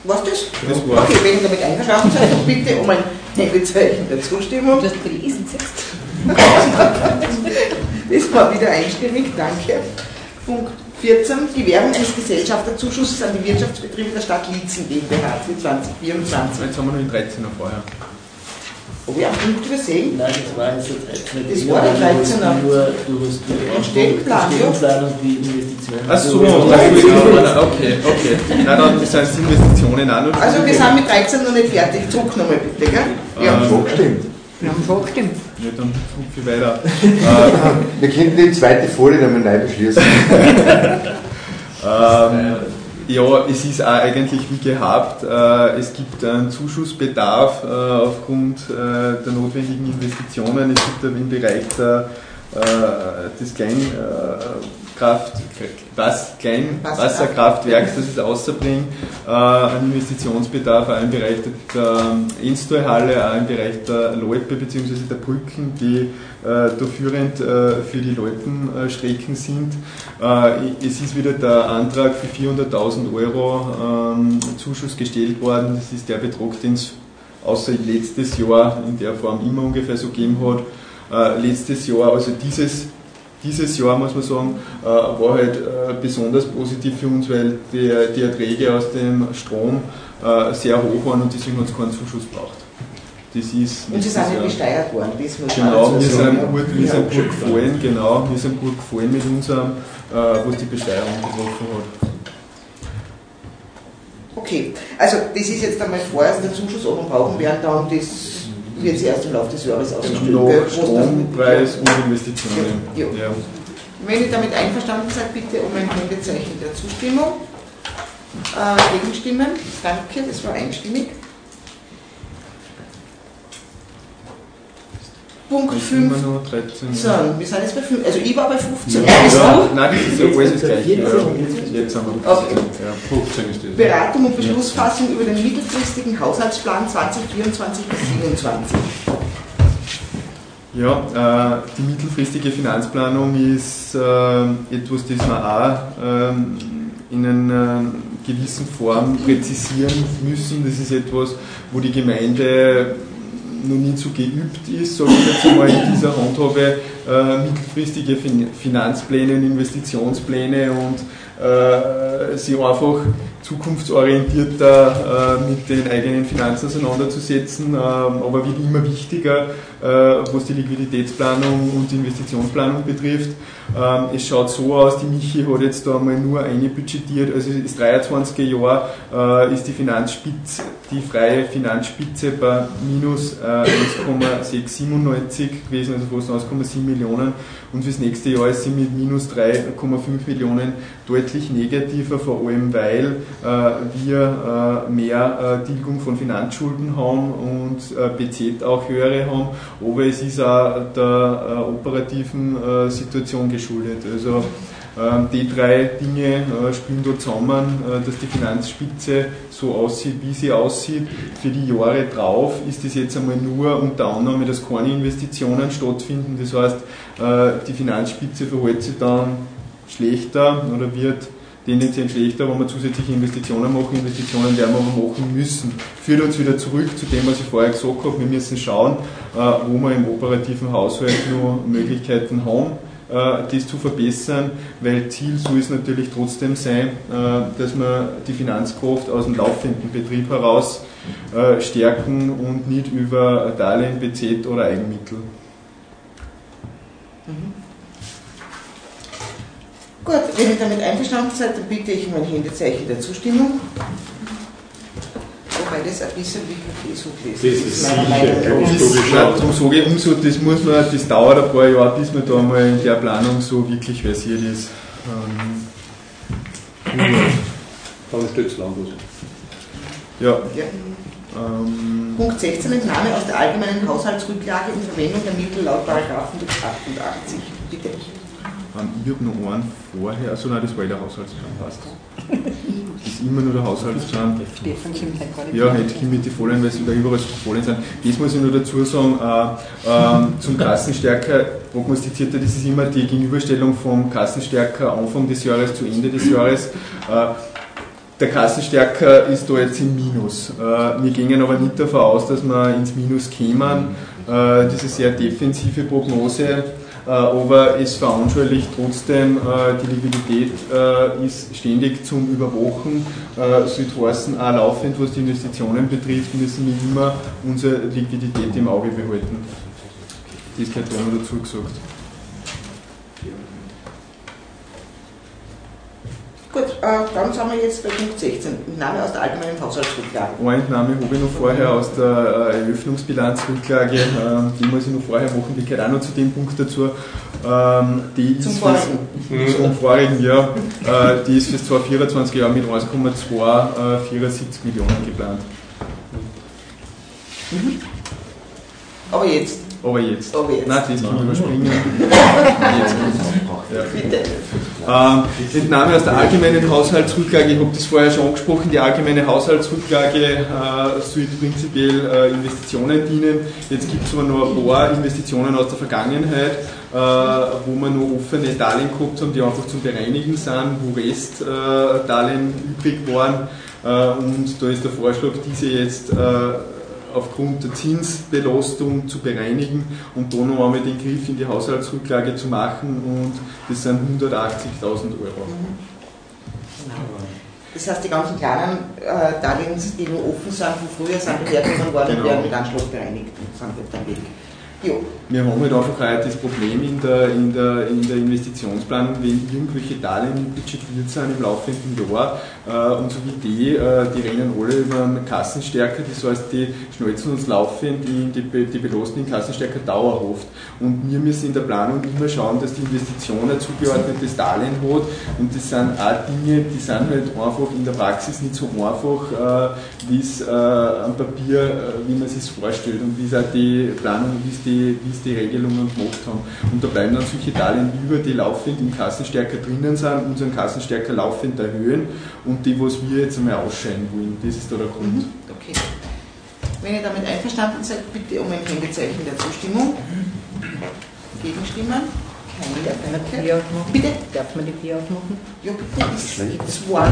War's das? Das war's. Okay, wenn ihr damit einverstanden seid, bitte um ein Händezeichen der Zustimmung. Das gelesen sitzt. Das war wieder einstimmig, danke. Punkt 14. Gewährung eines Gesellschafterzuschusses an die Wirtschaftsbetriebe der Stadt Liezen GmbH für 2024. Jetzt haben wir noch den 13er vorher. Ob ich einen Punkt übersehen? Nein, das war jetzt der 13er. Das war der 13er. Du hast nur Stellenplan und die Investitionen. Ach so, okay. Nein, dann sind die Investitionen auch noch. Also wir sind mit 13 noch nicht fertig. Druck nochmal bitte, gell? Wir haben schon gestimmt. Ja, dann viel weiter. Wir könnten die zweite Folie nochmal neu beschließen. Ja, es ist auch eigentlich wie gehabt. Es gibt einen Zuschussbedarf aufgrund der notwendigen Investitionen. Es gibt im Bereich des Kleinwasserkraftwerks, das es außerbringt, einen Investitionsbedarf, auch im Bereich der Ennstal-Halle, auch im Bereich der Loipe bzw. der Brücken, die da führend für die Loipenstrecken sind. Es ist wieder der Antrag für 400.000 € Zuschuss gestellt worden. Das ist der Betrag, den es außer letztes Jahr in der Form immer ungefähr so gegeben hat. Letztes Jahr, also dieses Jahr muss man sagen, war halt besonders positiv für uns, weil die Erträge aus dem Strom sehr hoch waren und deswegen hat es keinen Zuschuss braucht. Das ist und sie sind nicht gesteigert worden, das muss man sagen. Genau, wir sind gut gefallen mit unserem, was die Besteigerung getroffen hat. Okay, also das ist jetzt einmal vorerst also der Zuschuss, ob wir brauchen werden, dann das wird es erst im Laufe des Jahres ausgestellt. Noch Strompreis und Investitionen. Ja. Ja. Wenn ihr damit einverstanden seid, bitte um ein Händezeichen der Zustimmung. Gegenstimmen, danke, das war einstimmig. Punkt 5. So, wir sind jetzt bei 5. Also ich war bei 15. Ja, ja. Nein, das ist ja alles das Gleiche. Jetzt haben wir okay. Ja, 15 steht. Beratung und Beschlussfassung über den mittelfristigen Haushaltsplan 2024 bis 2027. Ja, die mittelfristige Finanzplanung ist etwas, das wir auch in einer gewissen Form präzisieren müssen. Das ist etwas, wo die Gemeinde noch nie so geübt ist, sage ich jetzt einmal in dieser Handhabe, mittelfristige Finanzpläne und Investitionspläne und sich einfach zukunftsorientierter mit den eigenen Finanzen auseinanderzusetzen, aber wird immer wichtiger, was die Liquiditätsplanung und die Investitionsplanung betrifft. Es schaut so aus, die Michi hat jetzt da einmal nur eine budgetiert, also das 23. Jahr ist die freie Finanzspitze bei minus 1,697 gewesen, also fast 1,7 Millionen und fürs nächste Jahr ist sie mit minus 3,5 Millionen deutlich negativer, vor allem weil wir mehr Tilgung von Finanzschulden haben und BZ auch höhere haben, aber es ist auch der operativen Situation geschuldet. Also die drei Dinge spielen da zusammen, dass die Finanzspitze so aussieht, wie sie aussieht. Für die Jahre drauf ist das jetzt einmal nur unter Annahme, dass keine Investitionen stattfinden. Das heißt, die Finanzspitze verhält sich dann schlechter oder wird tendenziell schlechter, wenn wir zusätzliche Investitionen machen. Investitionen werden wir aber machen müssen. Führt uns wieder zurück zu dem, was ich vorher gesagt habe. Wir müssen schauen, wo wir im operativen Haushalt noch Möglichkeiten haben, das zu verbessern, weil Ziel soll es natürlich trotzdem sein, dass wir die Finanzkraft aus dem laufenden Betrieb heraus stärken und nicht über Darlehen, BZ oder Eigenmittel. Mhm. Gut, wenn ihr damit einverstanden seid, dann bitte ich um ein Händezeichen der Zustimmung. Wobei das ein bisschen wie so ist. Das ist sicher. Das muss man, das dauert ein paar Jahre, bis man da mal in der Planung so wirklich versiert ist. Aber es steht zu lang los. Ja. Punkt 16, Entnahme aus der allgemeinen Haushaltsrücklage und Verwendung der Mittel laut Paragraphen 88. Bitte. Ich habe noch einen vorher, also nein, das war der Haushaltsplan, passt. Das ist immer nur der Haushaltsplan. Stefan kommt halt gerade. Ja, hätte ich mit die Folien, weil sie da überall so Folien sind. Das muss ich nur dazu sagen, zum Kassenstärker prognostiziert, das ist immer die Gegenüberstellung vom Kassenstärker Anfang des Jahres zu Ende des Jahres. Der Kassenstärker ist da jetzt im Minus. Wir gehen aber nicht davon aus, dass wir ins Minus kämen. Das ist eine sehr defensive Prognose. Aber es veranschaulicht trotzdem, die Liquidität ist ständig zum Überwachen. Soll heißen, auch laufend, was die Investitionen betrifft, müssen wir immer unsere Liquidität im Auge behalten. Das gehört da noch dazu gesagt. Gut, dann sind wir jetzt bei Punkt 16. Entnahme aus der allgemeinen Haushaltsrücklage. Eine Entnahme habe ich noch vorher aus der Eröffnungsbilanzrücklage. Die muss ich noch vorher machen. Die gehört auch noch zu dem Punkt dazu. Zum vorigen Jahr. Die ist für das 2024 Jahr mit 1,274 Millionen geplant. Mhm. Aber jetzt. Nein, das kann ich überspringen. Entnahme aus der allgemeinen Haushaltsrücklage, ich habe das vorher schon angesprochen, die allgemeine Haushaltsrücklage soll prinzipiell Investitionen dienen. Jetzt gibt es aber noch ein paar Investitionen aus der Vergangenheit, wo wir noch offene Darlehen gehabt haben, die einfach zum Bereinigen sind, wo Restdarlehen übrig waren. Und da ist der Vorschlag, diese jetzt aufgrund der Zinsbelastung zu bereinigen und da noch einmal den Griff in die Haushaltsrücklage zu machen und das sind 180.000 Euro. Das heißt, die ganzen kleinen Darlehens, die noch offen sind von früher, sind bewertet worden und werden mit Anschluss bereinigt und sind dann weg. Jo. Wir haben halt einfach auch das Problem in der Investitionsplanung, wenn irgendwelche Darlehen budgetiert sind im laufenden Jahr und so wie die rennen alle über einen Kassenstärker, das heißt, die schnalzen uns laufend, die belasten den Kassenstärker dauerhaft. Und wir müssen in der Planung immer schauen, dass die Investition ein zugeordnetes Darlehen hat und das sind auch Dinge, die sind halt einfach in der Praxis nicht so einfach, wie es am Papier, wie man es sich vorstellt und wie es auch die Planung, wie es die Regelungen gemacht haben. Und da bleiben dann solche Darlehen über, die laufend im Kassenstärker drinnen sind, unseren Kassenstärker laufend erhöhen und die, was wir jetzt einmal ausscheiden wollen. Das ist da der Grund. Okay. Wenn ihr damit einverstanden seid, bitte um ein Händezeichen der Zustimmung. Gegenstimmen? Keine. Bitte? Darf man die Bier aufmachen? Ja, bitte. Das war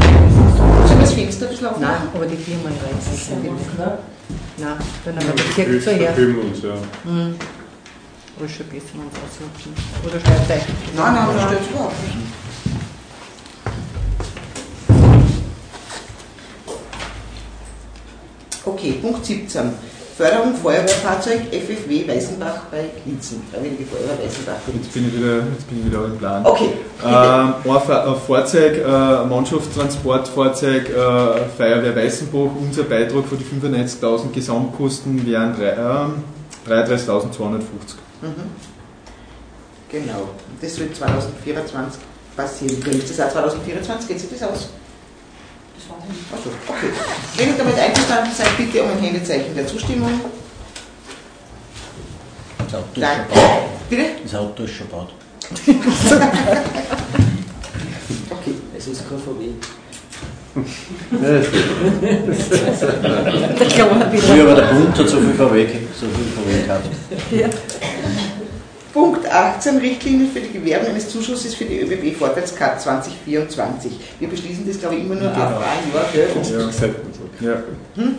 das Fenster ein bisschen aufmachen? Nein, aber die Bier mal rein. Nein, dann haben wir die Kirche her. Oder schon besser, wenn es auslutschen. Oder schreibt euch. Nein, das steht überhaupt nicht. Okay, Punkt 17. Förderung Feuerwehrfahrzeug FFW Weißenbach bei Liezen. Freiwillige Feuerwehr Weißenbach bei Liezen. Jetzt bin ich wieder im Plan. Okay. Fahrzeug, Mannschaftstransportfahrzeug, Feuerwehr Weißenbach. Unser Beitrag für die 95.000 Gesamtkosten wären 33.250. Mhm. Genau. Das wird 2024 passieren. Ist das auch 2024? Geht sich das aus? Also, okay. Wenn ihr damit einverstanden seid, bitte um ein Händezeichen der Zustimmung. Das Auto ist schon gebaut. Bitte? Das Auto ist schon gebaut. Okay. Es ist kein VW. Früher war der Bund, hat so viel VW gehabt. Ja. Punkt 18, Richtlinie für die Gewährung eines Zuschusses für die ÖBB-Vorteilskarte 2024. Wir beschließen das, glaube ich, immer nur ab einem Jahr. Ja. Hm?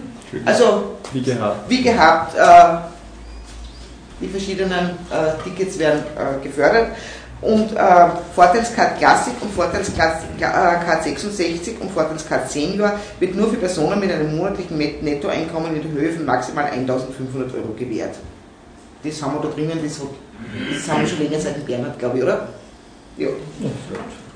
Also, wie gehabt, die verschiedenen Tickets werden gefördert. Und Vorteilskarte Klassik und Vorteilskarte 66 und Vorteilskarte Senior wird nur für Personen mit einem monatlichen Nettoeinkommen in der Höhe von maximal 1.500 € gewährt. Das haben wir da drinnen, das haben wir schon länger seit dem Bernhard, glaube ich, oder? Ja.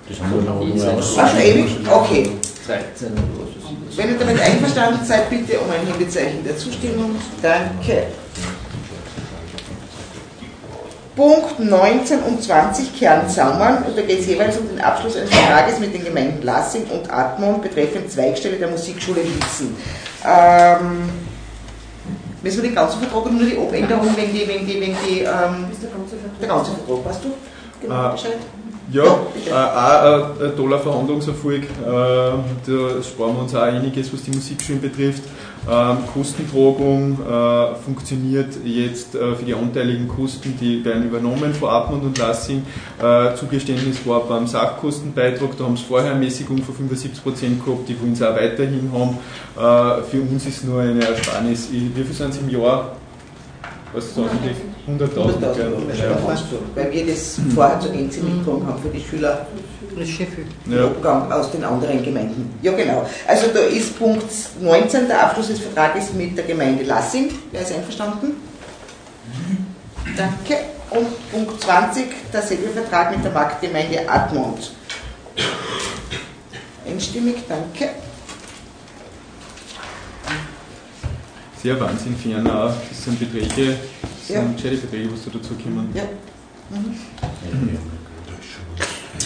Das haben wir noch ewig? Okay. 13 oder was. Wenn ihr damit einverstanden seid, bitte um ein Händezeichen der Zustimmung. Danke. Punkt 19 und 20 Kernsammern. Und da geht es jeweils um den Abschluss eines Vertrages mit den Gemeinden Lassing und Admont betreffend Zweigstelle der Musikschule Liezen. Müssen wir den ganzen Vertrag oder nur die Abänderung, wenn die der ganze Vertrag, weißt du? Genau, Bescheid? Ja, auch ein toller Verhandlungserfolg. Da sparen wir uns auch einiges, was die Musikschulen betrifft. Kostentragung funktioniert jetzt für die anteiligen Kosten, die werden übernommen von Admont und Lassing. Zugeständnis war beim Sachkostenbeitrag, da haben sie vorher eine Mäßigung von 75% gehabt, die wollen sie auch weiterhin haben. Für uns ist nur eine Ersparnis. Wie viel sind sie im Jahr? Was sagen die? 100.000. Weil wir das vorher zu Ende mitgekommen haben für die Schüler. Das ist ja. Aus den anderen Gemeinden. Ja, genau. Also da ist Punkt 19, der Abschluss des Vertrages mit der Gemeinde Lassing. Wer ist einverstanden? Danke. Und Punkt 20, derselbe Vertrag mit der Marktgemeinde Admont. Einstimmig, danke. Sehr Wahnsinn, Fernau. Das sind Beträge, das sind schöne Beträge, was da dazu kommen. Ja. Mhm. Mhm.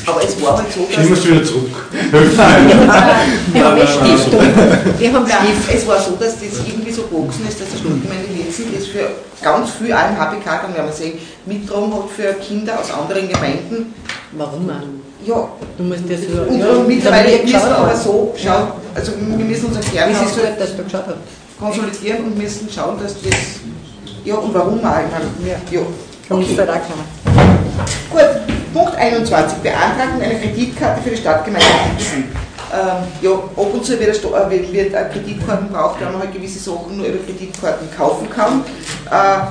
Aber es war halt so, dass... Ich muss wieder zurück. Es war so, dass das irgendwie so gewachsen ist, dass die Stadtgemeinde Liezen das für ganz viel allen HPK, dann werden wir sehen, mitgetragen hat für Kinder aus anderen Gemeinden. Warum auch? Ja. Du musst das so... Und mittlerweile müssen wir aber so schauen, also wir müssen uns erklären, wie sie das geschaut haben. Konsolidieren und müssen schauen, dass das... Ja, und warum auch? Ja. Okay. Gut. Punkt 21. Beantragung einer Kreditkarte für die Stadtgemeinde Liezen. Ja, ab und zu wird Kreditkarten braucht, weil man halt gewisse Sachen nur über Kreditkarten kaufen kann.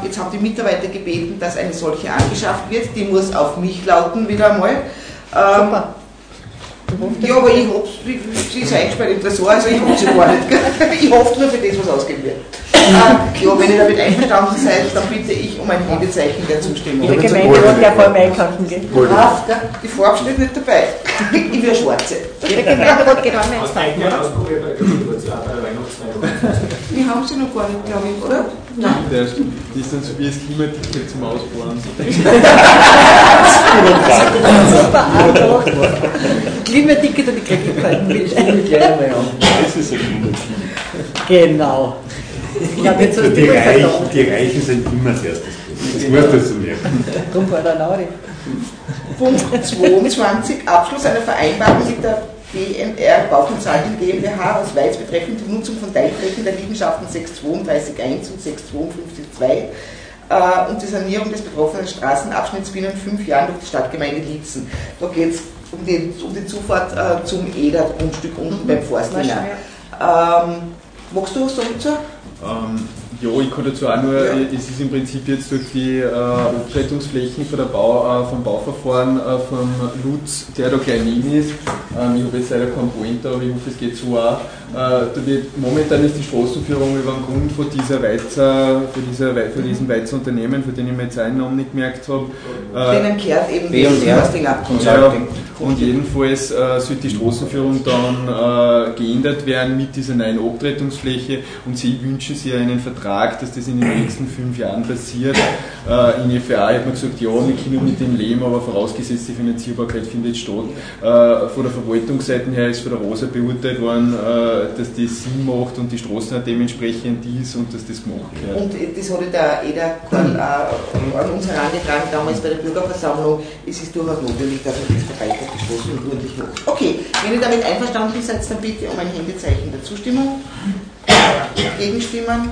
Jetzt haben die Mitarbeiter gebeten, dass eine solche angeschafft wird. Die muss auf mich lauten wieder einmal. Super. Ja, aber ich hab's, sie ist eingesperrt im Tresor, also ich hab sie gar nicht. Ich hoffe nur für das, was ausgeben wird. Ja, wenn ihr damit einverstanden seid, dann bitte ich um ein Handzeichen der Zustimmung. Der Gemeinderat darf einmal einkaufen gehen. Die Farbe steht nicht dabei. Ich will schwarze. Der Gemeinderat geht auch mal ins Zeichen. Wir haben sie noch gar nicht, glaube ich, oder? Nein. Die ist dann so wie das Klimaticket zum Ausbohren. Super, Klimaticket und die Kreditkarten. Das ist ein Klimaticket. Genau. Die Reichen sind immer das Erste. Das musst du so merken. Drum war der Lauri. Punkt 22. Abschluss einer Vereinbarung mit der BMR Baukonsulting GmbH aus Weiz betreffend die Nutzung von Teilflächen der Liegenschaften 632.1 und 652.2 und die Sanierung des betroffenen Straßenabschnitts binnen 5 Jahren durch die Stadtgemeinde Liezen. Da geht es um die Zufahrt zum Eder-Grundstück unten beim Forstlinger. Magst du was dazu? Ja, ich kann dazu auch nur, es ist im Prinzip jetzt durch die Obrettungsflächen von der vom Bauverfahren von Lutz, der da gleich neben ist, ich habe jetzt leider keinen Pointer, aber ich hoffe es geht so auch, momentan ist die Straßenführung über den Grund von diesem Weizer Unternehmen, von dem ich mir jetzt einen Namen nicht gemerkt habe. Denen kehrt eben das Ding ab. Und jedenfalls soll die Straßenführung dann geändert werden mit dieser neuen Obtretungsfläche und sie wünschen sich einen Vertrag, dass das in den nächsten 5 Jahren passiert. In FA hat man gesagt, ja, wir können mit dem leben, aber vorausgesetzt die Finanzierbarkeit findet statt. Von der Verwaltungsseite her ist von der Rosa beurteilt worden, dass das Sinn macht und die Straßen dementsprechend ist und dass das gemacht wird. Und das hatte der Eder Korn an uns herangetragen, damals bei der Bürgerversammlung. Es ist durchaus notwendig, dass man das verbreitet. Okay, wenn ihr damit einverstanden seid, dann bitte um ein Händezeichen der Zustimmung. Gegenstimmen?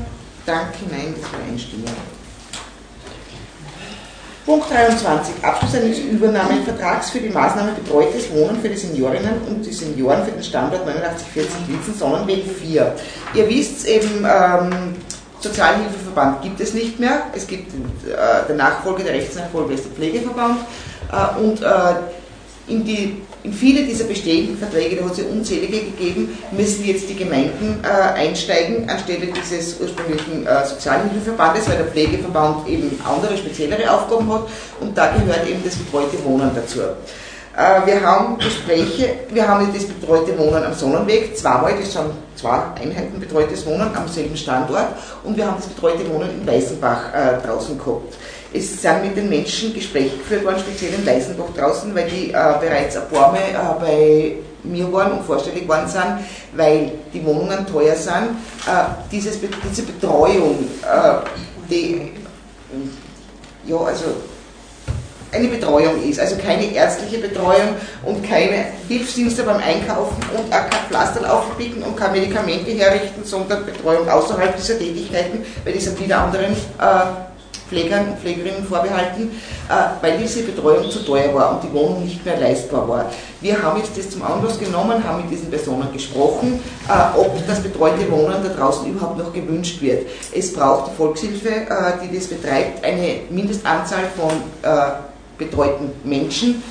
Danke, nein, das war Einstimmung. Punkt 23. Abschluss eines Übernahmevertrags für die Maßnahme Betreutes Wohnen für die Seniorinnen und die Senioren für den Standort 8940 Liezen, Sonnenweg 4. Ihr wisst eben, Sozialhilfeverband gibt es nicht mehr. Es gibt der Nachfolger, der Rechtsnachfolger ist der Pflegeverband und in viele dieser bestehenden Verträge, da hat es ja unzählige gegeben, müssen jetzt die Gemeinden einsteigen anstelle dieses ursprünglichen Sozialhilfeverbandes, weil der Pflegeverband eben andere, speziellere Aufgaben hat und da gehört eben das betreute Wohnen dazu. Wir haben Gespräche, wir haben das betreute Wohnen am Sonnenweg, zweimal, das sind 2 Einheiten betreutes Wohnen am selben Standort und wir haben das betreute Wohnen in Weißenbach draußen gehabt. Es sind mit den Menschen Gespräche geführt worden, speziell in Leisenbach draußen, weil die bereits ein paar Mal bei mir waren und vorstellig geworden sind, weil die Wohnungen teuer sind. Diese Betreuung, also eine Betreuung ist, also keine ärztliche Betreuung und keine Hilfsdienste beim Einkaufen und auch kein Pflasterl aufpicken und keine Medikamente herrichten, sondern Betreuung außerhalb dieser Tätigkeiten, weil das sind wieder anderen Pflegern und Pflegerinnen vorbehalten, weil diese Betreuung zu teuer war und die Wohnung nicht mehr leistbar war. Wir haben jetzt das zum Anlass genommen, haben mit diesen Personen gesprochen, ob das betreute Wohnen da draußen überhaupt noch gewünscht wird. Es braucht die Volkshilfe, die das betreibt, eine Mindestanzahl von betreuten Menschen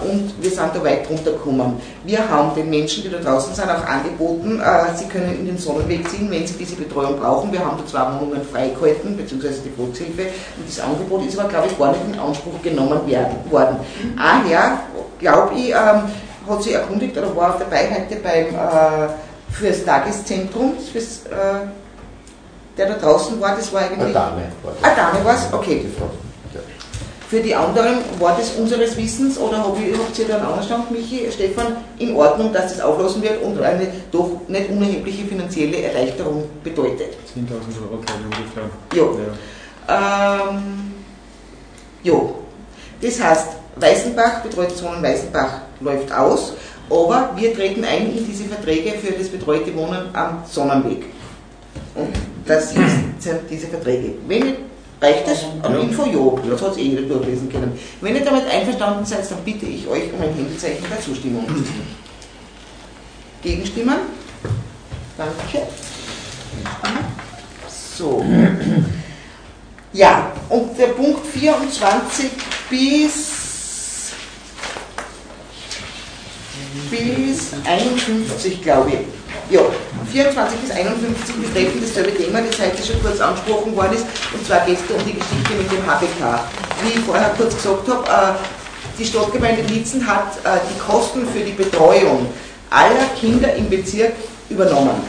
und wir sind da weit drunter gekommen. Wir haben den Menschen, die da draußen sind, auch angeboten, sie können in den Sonnenweg ziehen, wenn sie diese Betreuung brauchen. Wir haben da 2 Wohnungen freigehalten, beziehungsweise die Volkshilfe, und das Angebot ist aber, glaube ich, gar nicht in Anspruch genommen worden. Daher, glaube ich, hat sie erkundigt oder war auch dabei heute für das Tageszentrum, der da draußen war, das war eigentlich... Dame war es, okay. Für die anderen war das unseres Wissens, oder habt ihr da einen anderen Stand, Michi, Stefan, in Ordnung, dass das auflassen wird und eine doch nicht unerhebliche finanzielle Erleichterung bedeutet? 10.000 € ungefähr. Ja. Das heißt, Weißenbach, betreutes Wohnen Weißenbach läuft aus, aber wir treten ein in diese Verträge für das betreute Wohnen am Sonnenweg. Und das sind diese Verträge. Reicht das? An Info? Ja. Das hat es jeder durchlesen können. Wenn ihr damit einverstanden seid, dann bitte ich euch um ein Händezeichen der Zustimmung. Gegenstimmen? Danke. So. Ja, und der Punkt 24 bis bis 51, glaube ich. Ja, 24 bis 51 betreffen dasselbe Thema, das heute schon kurz angesprochen worden ist, und zwar gestern um die Geschichte mit dem HBK. Wie ich vorher kurz gesagt habe, die Stadtgemeinde Liezen hat die Kosten für die Betreuung aller Kinder im Bezirk übernommen.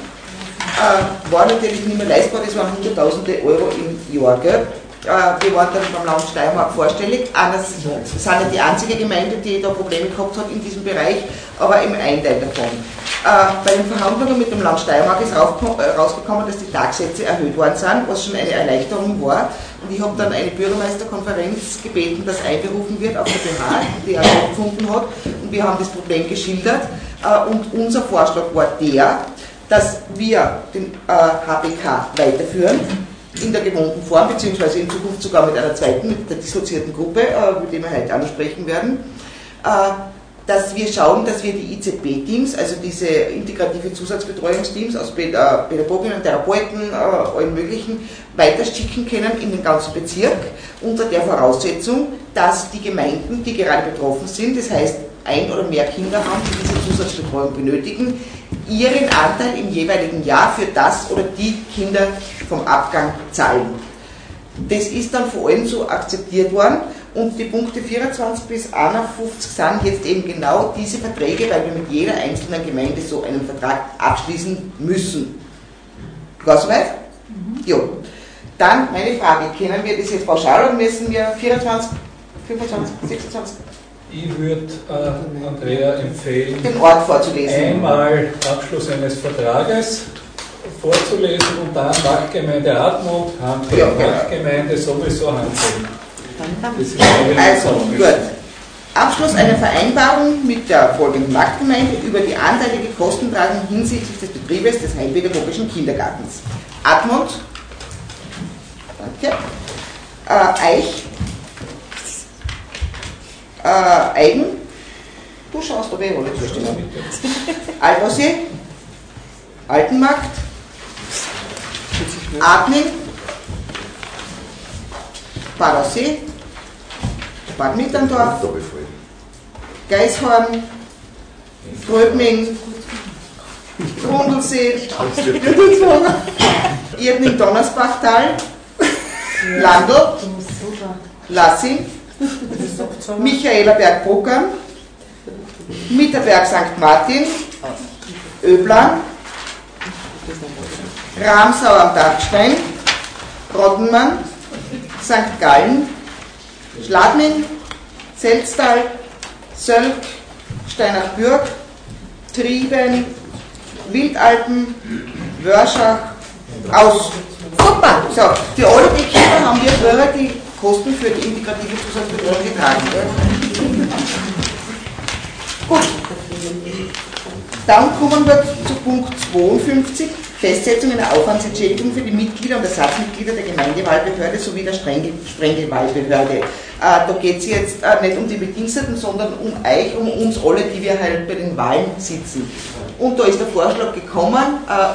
War natürlich nicht mehr leistbar, das waren Hunderttausende Euro im Jahr, gell? Wir waren dann beim Land Steiermark vorstellig. Das sind nicht die einzige Gemeinde, die da Probleme gehabt hat in diesem Bereich, aber im einen Teil davon. Bei den Verhandlungen mit dem Land Steiermark ist rausgekommen, dass die Tagsätze erhöht worden sind, was schon eine Erleichterung war. Und ich habe dann eine Bürgermeisterkonferenz gebeten, dass einberufen wird auf der BH, die auch stattgefunden hat. Und wir haben das Problem geschildert. Und unser Vorschlag war der, dass wir den HBK weiterführen, in der gewohnten Form, beziehungsweise in Zukunft sogar mit einer zweiten, mit der dissoziierten Gruppe, mit der wir heute ansprechen werden, dass wir schauen, dass wir die IZB-Teams, also diese integrative Zusatzbetreuungsteams aus Pädagogen und Therapeuten, allen möglichen, weiterschicken können in den ganzen Bezirk, unter der Voraussetzung, dass die Gemeinden, die gerade betroffen sind, das heißt ein oder mehr Kinder haben, die diese Zusatzbetreuung benötigen, ihren Anteil im jeweiligen Jahr für das oder die Kinder vom Abgang zahlen. Das ist dann vor allem so akzeptiert worden und die Punkte 24 bis 51 sind jetzt eben genau diese Verträge, weil wir mit jeder einzelnen Gemeinde so einen Vertrag abschließen müssen. Klar soweit? Mhm. Ja. Dann meine Frage, können wir das jetzt pauschal oder müssen wir 24, 25, 26... Ich würde Andrea empfehlen, den Ort vorzulesen. Einmal Abschluss eines Vertrages vorzulesen und dann Fachgemeinde Admont, Fachgemeinde sowieso handeln. Das ist also gut. Abschluss einer Vereinbarung mit der folgenden Marktgemeinde über die anteilige Kostentragung hinsichtlich des Betriebes des heilpädagogischen Kindergartens. Admont, danke. Eich. Eigen, du schaust, ob ich alle zustimmen. Albersee, Altenmarkt, Adning, Badersee, Bad Mitterndorf, Geishorn, Gröbming, Grundlsee, Lüttelsburg, Irdning, Donnersbachtal, Landl, Lassing, Michaela Berg-Bruckern, Mitterberg St. Martin, Öblan, Ramsau am Dachstein, Rottenmann, St. Gallen, Schladming, Selztal, Sölk, Steinach-Bürg, Trieben, Wildalpen, Wörschach, aus. Super! So, für alle die Kinder haben wir Bürger, die Kosten für die integrative Zusatzbetreuung getragen werden. Gut. Dann kommen wir zu Punkt 52, Festsetzung einer Aufwandsentschädigung für die Mitglieder und Ersatzmitglieder der Gemeindewahlbehörde sowie der Sprengelwahlbehörde. Da geht es jetzt nicht um die Bediensteten, sondern um euch, um uns alle, die wir halt bei den Wahlen sitzen. Und da ist der Vorschlag gekommen,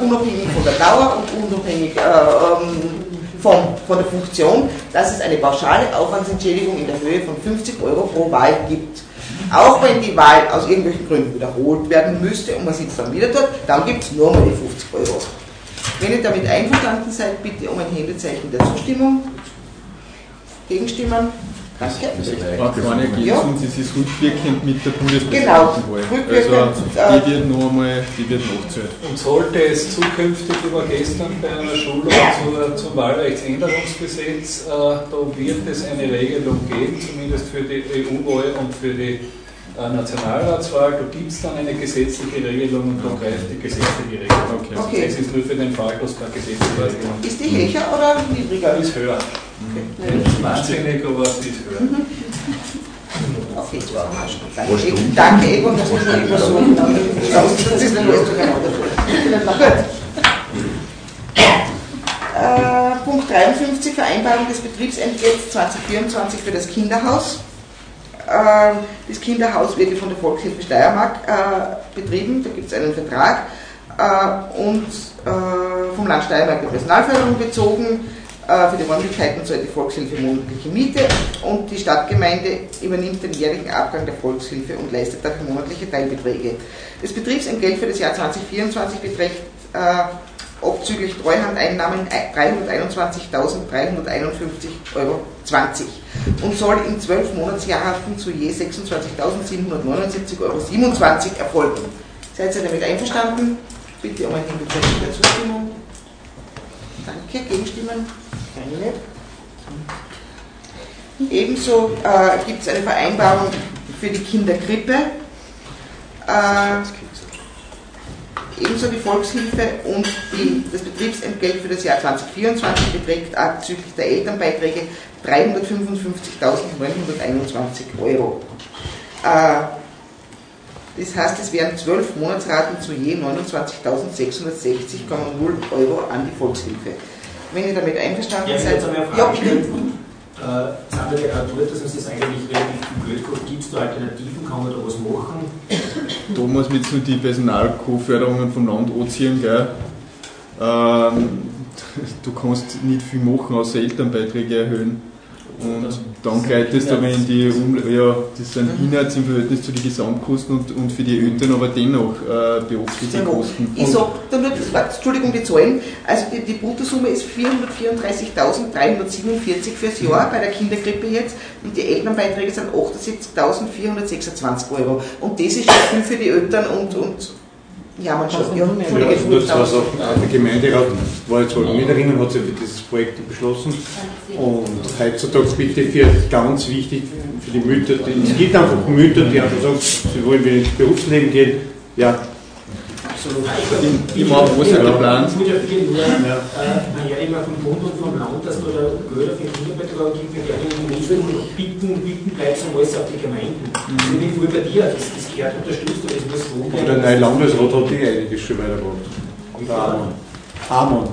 unabhängig von der Dauer und unabhängig von der Funktion, dass es eine pauschale Aufwandsentschädigung in der Höhe von 50 Euro pro Wahl gibt. Auch wenn die Wahl aus irgendwelchen Gründen wiederholt werden müsste und man sitzt dann wieder dort, dann gibt es nur mal die 50 Euro. Wenn ihr damit einverstanden seid, bitte um ein Händezeichen der Zustimmung. Gegenstimmen? Danke. Ja. Und es ist rückwirkend mit der Bundespräsidentenwahl. Genau. Also die wird nachgezählt. Und sollte es zukünftig, wie wir gestern bei einer Schulung zum Wahlrechtsänderungsgesetz, da wird es eine Regelung geben, zumindest für die EU-Wahl und für die Nationalratswahl, da gibt es dann eine gesetzliche Regelung und da greift die gesetzliche Regelung. Okay. Das ist nur für den Fall, dass keine gesetzliche Regelung ist. Ist die höher oder niedriger? Ist höher. Okay. Das ist wahnsinnig, aber es ist höher. Okay, danke, Egon, das muss man immer so. Das ist eine Lösung. Punkt 53, Vereinbarung des Betriebsentgelts 2024 für das Kinderhaus. Das Kinderhaus wird von der Volkshilfe Steiermark betrieben, da gibt es einen Vertrag und vom Land Steiermark der Personalförderung bezogen. Für die Räumlichkeiten zahlt die Volkshilfe monatliche Miete und die Stadtgemeinde übernimmt den jährlichen Abgang der Volkshilfe und leistet dafür monatliche Teilbeträge. Das Betriebsentgelt für das Jahr 2024 beträgt obzüglich Treuhandeinnahmen 321.351,20 € und soll in 12 Monatsraten zu je 26.779,27 € erfolgen. Seid ihr damit einverstanden? Bitte um eine Hinweis der Zustimmung. Danke. Gegenstimmen? Keine. Ebenso gibt es eine Vereinbarung für die Kinderkrippe. Ebenso die Volkshilfe und das Betriebsentgelt für das Jahr 2024 beträgt abzüglich der Elternbeiträge 355.921 €. Das heißt, es wären 12 Monatsraten zu je 29.660,0 € an die Volkshilfe. Wenn ihr damit einverstanden seid... Ja, bitte. Sind wir der Natur, dass uns das eigentlich relativ blöd kommt. Gibt es da Alternativen? Kann man da was machen? Thomas mit so die Personalko-Förderungen vom Land anziehen, gell? Du kannst nicht viel machen, außer Elternbeiträge erhöhen. Und dann gleitest du aber in die das sind Hinweis im Verhältnis zu den Gesamtkosten und für die Eltern aber dennoch beobachtete Kosten. Ich sage da nur das Wort, Entschuldigung, die Zahlen. Also die Bruttosumme ist 434.347 fürs Jahr bei der Kinderkrippe jetzt und die Elternbeiträge sind 78.426 €. Und das ist schon viel für die Eltern und ja, man schaut ja nicht. Das war so, der Gemeinderat war jetzt wohl mit drinnen, hat sich für dieses Projekt beschlossen. Und heutzutage bitte für ganz wichtig für die Mütter, es gibt einfach Mütter, die einfach sagen, sie wollen wieder ins Berufsleben gehen. Ja. Absolut. Ich mache was ja geplant. Ja, immer vom Bund und vom Land, dass da Gelder für Kinderbetreuung gibt, wir werden die Menschen bitten bleibt es alles auf die Gemeinden. Wenn ich nur bei dir, das gehört unterstützt, aber das muss so bleiben. Der neue Landesrat hat die eigentlich schon weitergebracht. Und der Amon.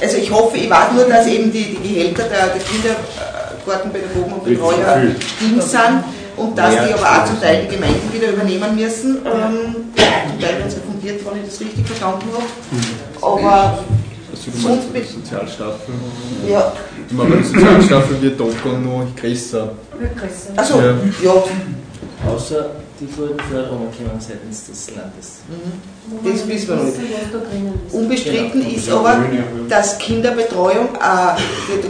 Also ich hoffe, ich warte nur, dass eben die Gehälter der Kindergartenpädagogen und Betreuer stimmt sind und dass die aber auch zum Teil die Gemeinden wieder übernehmen müssen. Weil wir uns refundiert, wenn ich das richtig verstanden habe. Aber die Sozialstaffel. Ja. Ich meine, die Sozialstaffel wird doch noch größer. Achso, ja. Außer die Förderungen kommen seitens des Landes. Das wissen wir noch nicht. Unbestritten ist aber, dass Kinderbetreuung, da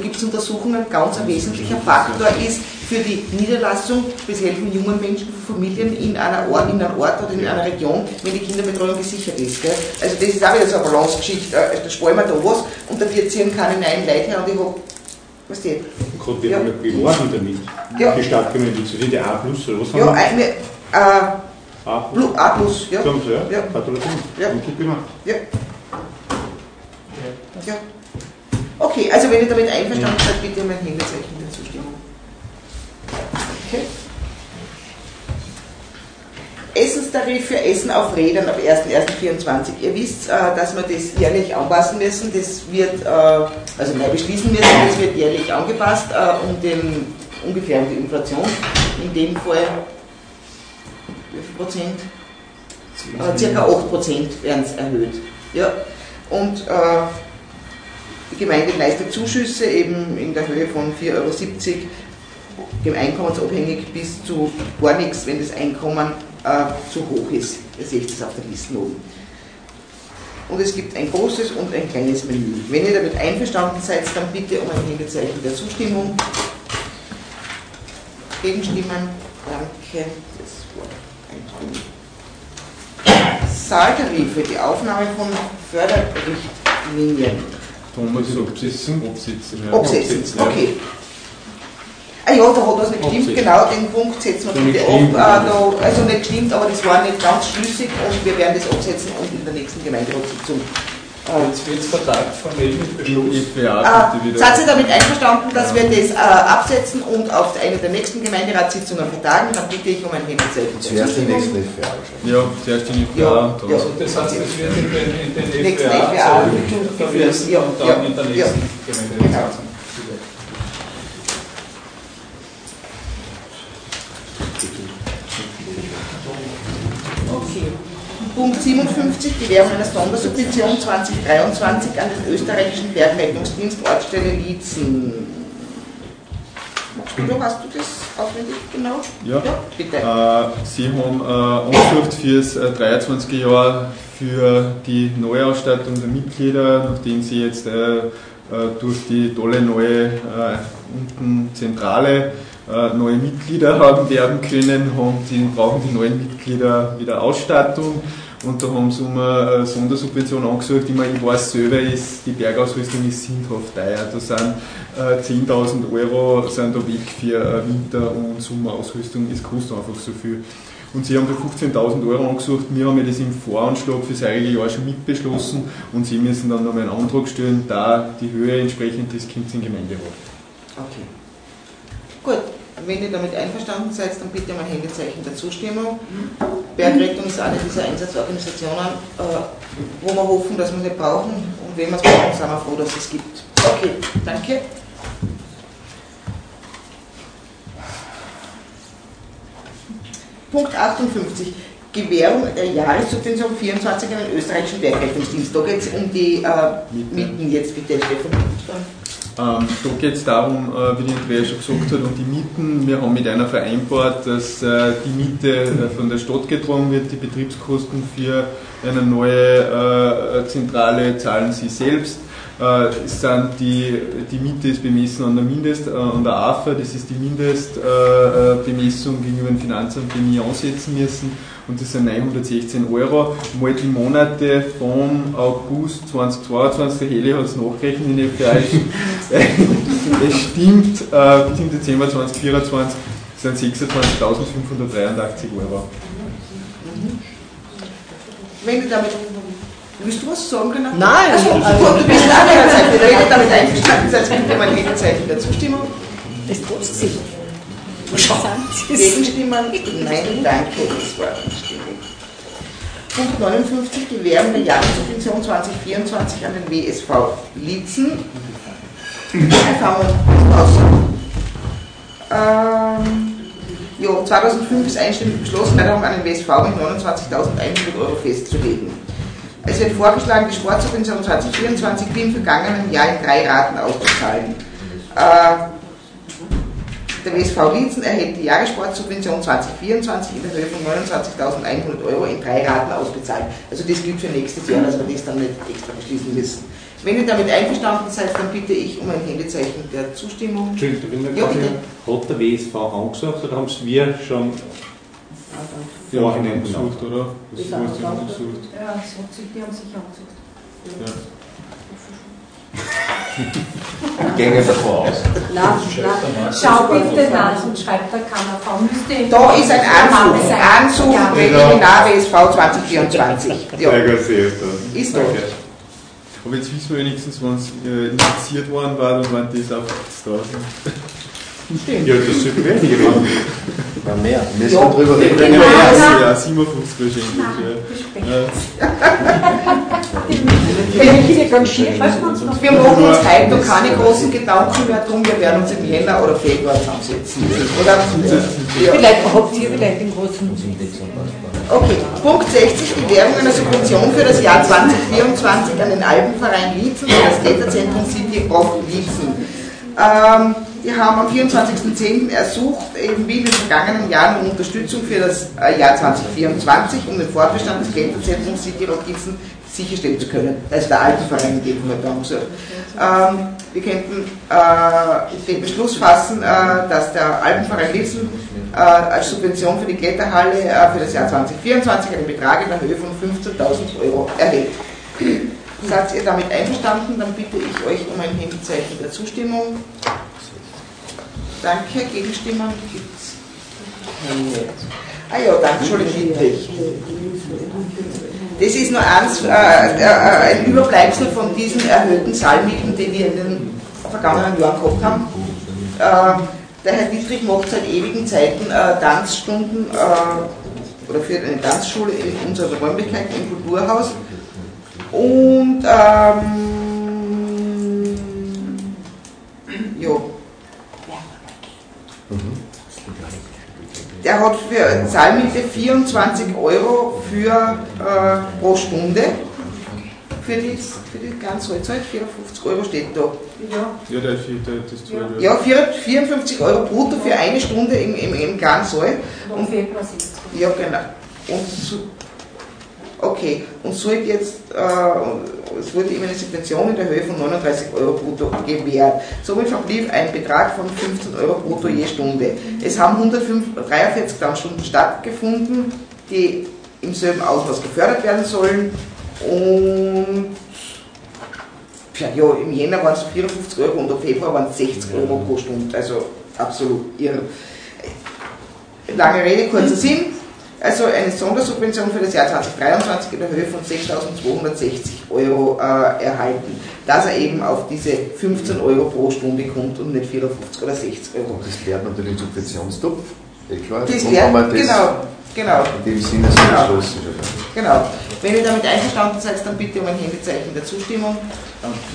gibt es Untersuchungen, ganz ein wesentlicher Faktor ist für die Niederlassung des helfen jungen Menschen, Familien in einem Ort oder in einer Region, wenn die Kinderbetreuung gesichert ist. Gell? Also das ist auch wieder so eine Balancegeschichte, da sparen wir da was und da wir ziehen keine neuen Leute her und ich habe... Weißt du? Gerade wir haben ja geworfen damit. Ja. Die Stadtgemeinde zu viel, die A+, oder was haben wir? A+, ja. Haben Sie, ja? Ja. Und gut gemacht. Ja. Okay, also wenn ihr damit einverstanden seid, bitte mein Händezeichen der Zustimmung. Okay. Essenstarif für Essen auf Rädern ab 1.1.24. Ihr wisst, dass wir das jährlich anpassen müssen. Das wird, also wir beschließen müssen, das wird jährlich angepasst ungefähr um die Inflation. In dem Fall, wie viel Prozent? Circa 8% werden es erhöht. Ja. Und die Gemeinde leistet Zuschüsse eben in der Höhe von 4,70 € einkommensabhängig bis zu gar nichts, wenn das Einkommen zu hoch ist. Ihr seht das auf der Liste oben. Und es gibt ein großes und ein kleines Menü. Wenn ihr damit einverstanden seid, dann bitte um ein Händezeichen der Zustimmung. Gegenstimmen? Danke. Das war ein Saaltarife, die Aufnahme von Förderrichtlinien. Thomas, Obsitzen. Okay. Ah ja, da hat was nicht gestimmt, genau den Punkt setzen wir bitte ab. Also nicht gestimmt, aber das war nicht ganz schlüssig und wir werden das absetzen und in der nächsten Gemeinderatssitzung. Jetzt wird es vertagt von welchem Beschluss? Seid ihr damit einverstanden, dass wir das absetzen und auf eine der nächsten Gemeinderatssitzungen vertagen? Dann bitte ich um ein Händezeichen. Zuerst die nächsten FPA wahrscheinlich. Ja, zuerst die FPA. Ja. Das heißt, es wird in den FPA verwiesen und dann in der nächsten Gemeinderatssitzung. Punkt 57, Gewährung einer Sondersubvention 2023 an den Österreichischen Bergrettungsdienst Ortsstelle Liezen. Udo, hast du das aufwendig genau? Ja, bitte. Sie haben Anschrift für das 23. Jahr für die Neuausstattung der Mitglieder, nachdem Sie jetzt durch die tolle neue unten Zentrale neue Mitglieder haben werden können, brauchen die neuen Mitglieder wieder Ausstattung und da haben sie um eine Sondersubvention angesucht. Ich meine, ich weiß selber, die Bergausrüstung ist sinnhaft teuer. Da sind 10.000 Euro sind da weg für Winter- und Sommerausrüstung, es kostet einfach so viel. Und sie haben da 15.000 Euro angesucht, wir haben ja das im Voranschlag für das eigene Jahr schon mitbeschlossen und sie müssen dann nochmal einen Antrag stellen, da die Höhe entsprechend ist, kommt es in den Gemeinderat. Okay. Gut, wenn ihr damit einverstanden seid, dann bitte mal Händezeichen der Zustimmung. Bergrettung ist eine dieser Einsatzorganisationen, wo wir hoffen, dass wir sie brauchen und wenn wir es brauchen, sind wir froh, dass es gibt. Okay, danke. Punkt 58. Gewährung der Jahressubvention 24 an den österreichischen Bergrettungsdienst. Da geht es um die Mieten jetzt bitte, Stefan. Da geht es darum, wie die Andrea schon gesagt hat, um die Mieten. Wir haben mit einer vereinbart, dass die Miete von der Stadt getragen wird, die Betriebskosten für eine neue Zentrale zahlen sie selbst. Die Miete ist bemessen an der AFA, das ist die Mindestbemessung gegenüber dem Finanzamt, die wir ansetzen müssen. Und das sind 916 Euro. Mal die Monate vom August 2022, der Heli hat es nachgerechnet in der FDI. Es stimmt, bis im Dezember 2024 sind 26.583 Euro. Wenn du damit. Willst du was sagen? Genau? Nein! Also, du bist lange Zeit, wenn ihr damit einverstanden seid, gibt ihr mal ein Händezeichen der Zustimmung. Das trotzdem. Gegenstimmen? Nein, danke, das war unstimmig. Punkt 59, Gewährung der Jahressubvention 2024 an den WSV Liezen. Ja, 2005 ist einstimmig beschlossen, darum an den WSV mit 29.100 Euro festzulegen. Es wird vorgeschlagen, die Sportsubvention 2024 wie im vergangenen Jahr in 3 Raten auszuzahlen. Der WSV Liezen erhält die Jahressportsubvention 2024 in der Höhe von 29.100 Euro in 3 Raten ausbezahlt. Also das gilt für nächstes Jahr, dass wir das dann nicht extra beschließen müssen. Wenn ihr damit einverstanden seid, dann bitte ich um ein Händezeichen der Zustimmung. Entschuldigung, hat der WSV angesagt oder haben es wir schon... Die haben auch nicht gesucht, oder? Das ist was, die haben gesucht. Ja, die haben sich angesucht. Gänge davor aus. Nein. Schau bitte nach und schreibt da keiner Frau. Da ist ein Ansuchen. Ansuchen wegen Webinar WSV 2024. Ja, ist doch. Aber jetzt wissen wir wenigstens, wann es infiziert worden war und wann das auf da sind. Stimmt. Ja, das sind weniger geworden. War mehr. Wir sind drüber reden. Ja, 57 Prozent. Wir machen uns heute noch keine großen Gedanken mehr drum. Wir werden uns im Jänner oder Februar zusammensetzen. Oder? Ja. Vielleicht habt ihr vielleicht den großen. Okay. Punkt 60. Gewährung einer Subvention für das Jahr 2024 an den Alpenverein Liezen und das Kletterzentrum City of Liezen. Wir haben am 24.10. ersucht, eben wie in den vergangenen Jahren, um Unterstützung für das Jahr 2024, um den Fortbestand des Kletterzentrums City of Liezen sicherstellen zu können. Da ist der Alpenverein gegeben, heute Abend gesagt. Wir könnten den Beschluss fassen, dass der Alpenverein Liezen als Subvention für die Kletterhalle für das Jahr 2024 einen Betrag in der Höhe von 15.000 Euro erhält. Seid ihr damit einverstanden? Dann bitte ich euch um ein Händezeichen der Zustimmung. Danke, Gegenstimmen gibt's nicht. Ah ja, danke, schon richtig. Das ist nur ein Überbleibsel von diesen erhöhten Saalmieten, die wir in den vergangenen Jahren gehabt haben. Der Herr Dietrich macht seit ewigen Zeiten Tanzstunden oder führt eine Tanzschule in unserer Räumlichkeit im Kulturhaus. Und ja. er hat für Zahlmiete 24 € pro Stunde. Für die ganze Halbzeit, 54 € steht da. Ja, ja 54 € brutto für eine Stunde im Ganzsaal. Und fehlt man sich. Ja, genau. Und so, okay, und sollte jetzt, es wurde ihm eine Subvention in der Höhe von 39 € brutto gewährt. Somit verblieb ein Betrag von 15 € brutto je Stunde. Es haben 143 Stunden stattgefunden, die im selben Ausmaß gefördert werden sollen. Und ja, im Jänner waren es 54 € und im Februar waren es 60 € pro Stunde, also absolut irre. Lange Rede, kurzer Sinn, also eine Sondersubvention für das Jahr 2023 in der Höhe von 6.260 € erhalten, dass er eben auf diese 15 € pro Stunde kommt und nicht 54 oder 60 €. Das wäre natürlich Subventionstopf, klar. Das wäre, genau. In dem Sinne ist es geschlossen. Genau. Wenn ihr damit einverstanden seid, dann bitte um ein Handzeichen der Zustimmung.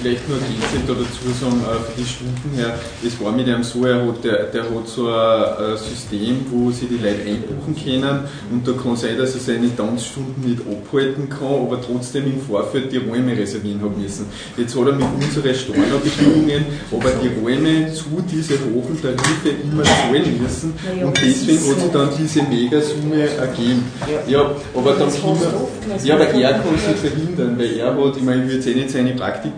Vielleicht nur da dazu sagen, für die Stunden her, es war mit einem so, der hat so ein System, wo sie die Leute einbuchen können und da kann sein, dass er seine Tanzstunden nicht abhalten kann, aber trotzdem im Vorfeld die Räume reservieren hat müssen. Jetzt hat er mit unseren Steuerbedingungen aber die Räume zu diesen hohen Tarife immer zahlen müssen und deswegen hat sie dann diese Megasumme ergeben. Ja, aber dann aber er kann es nicht verhindern, weil er hat, ich meine, ich würde jetzt nicht seine Praktiken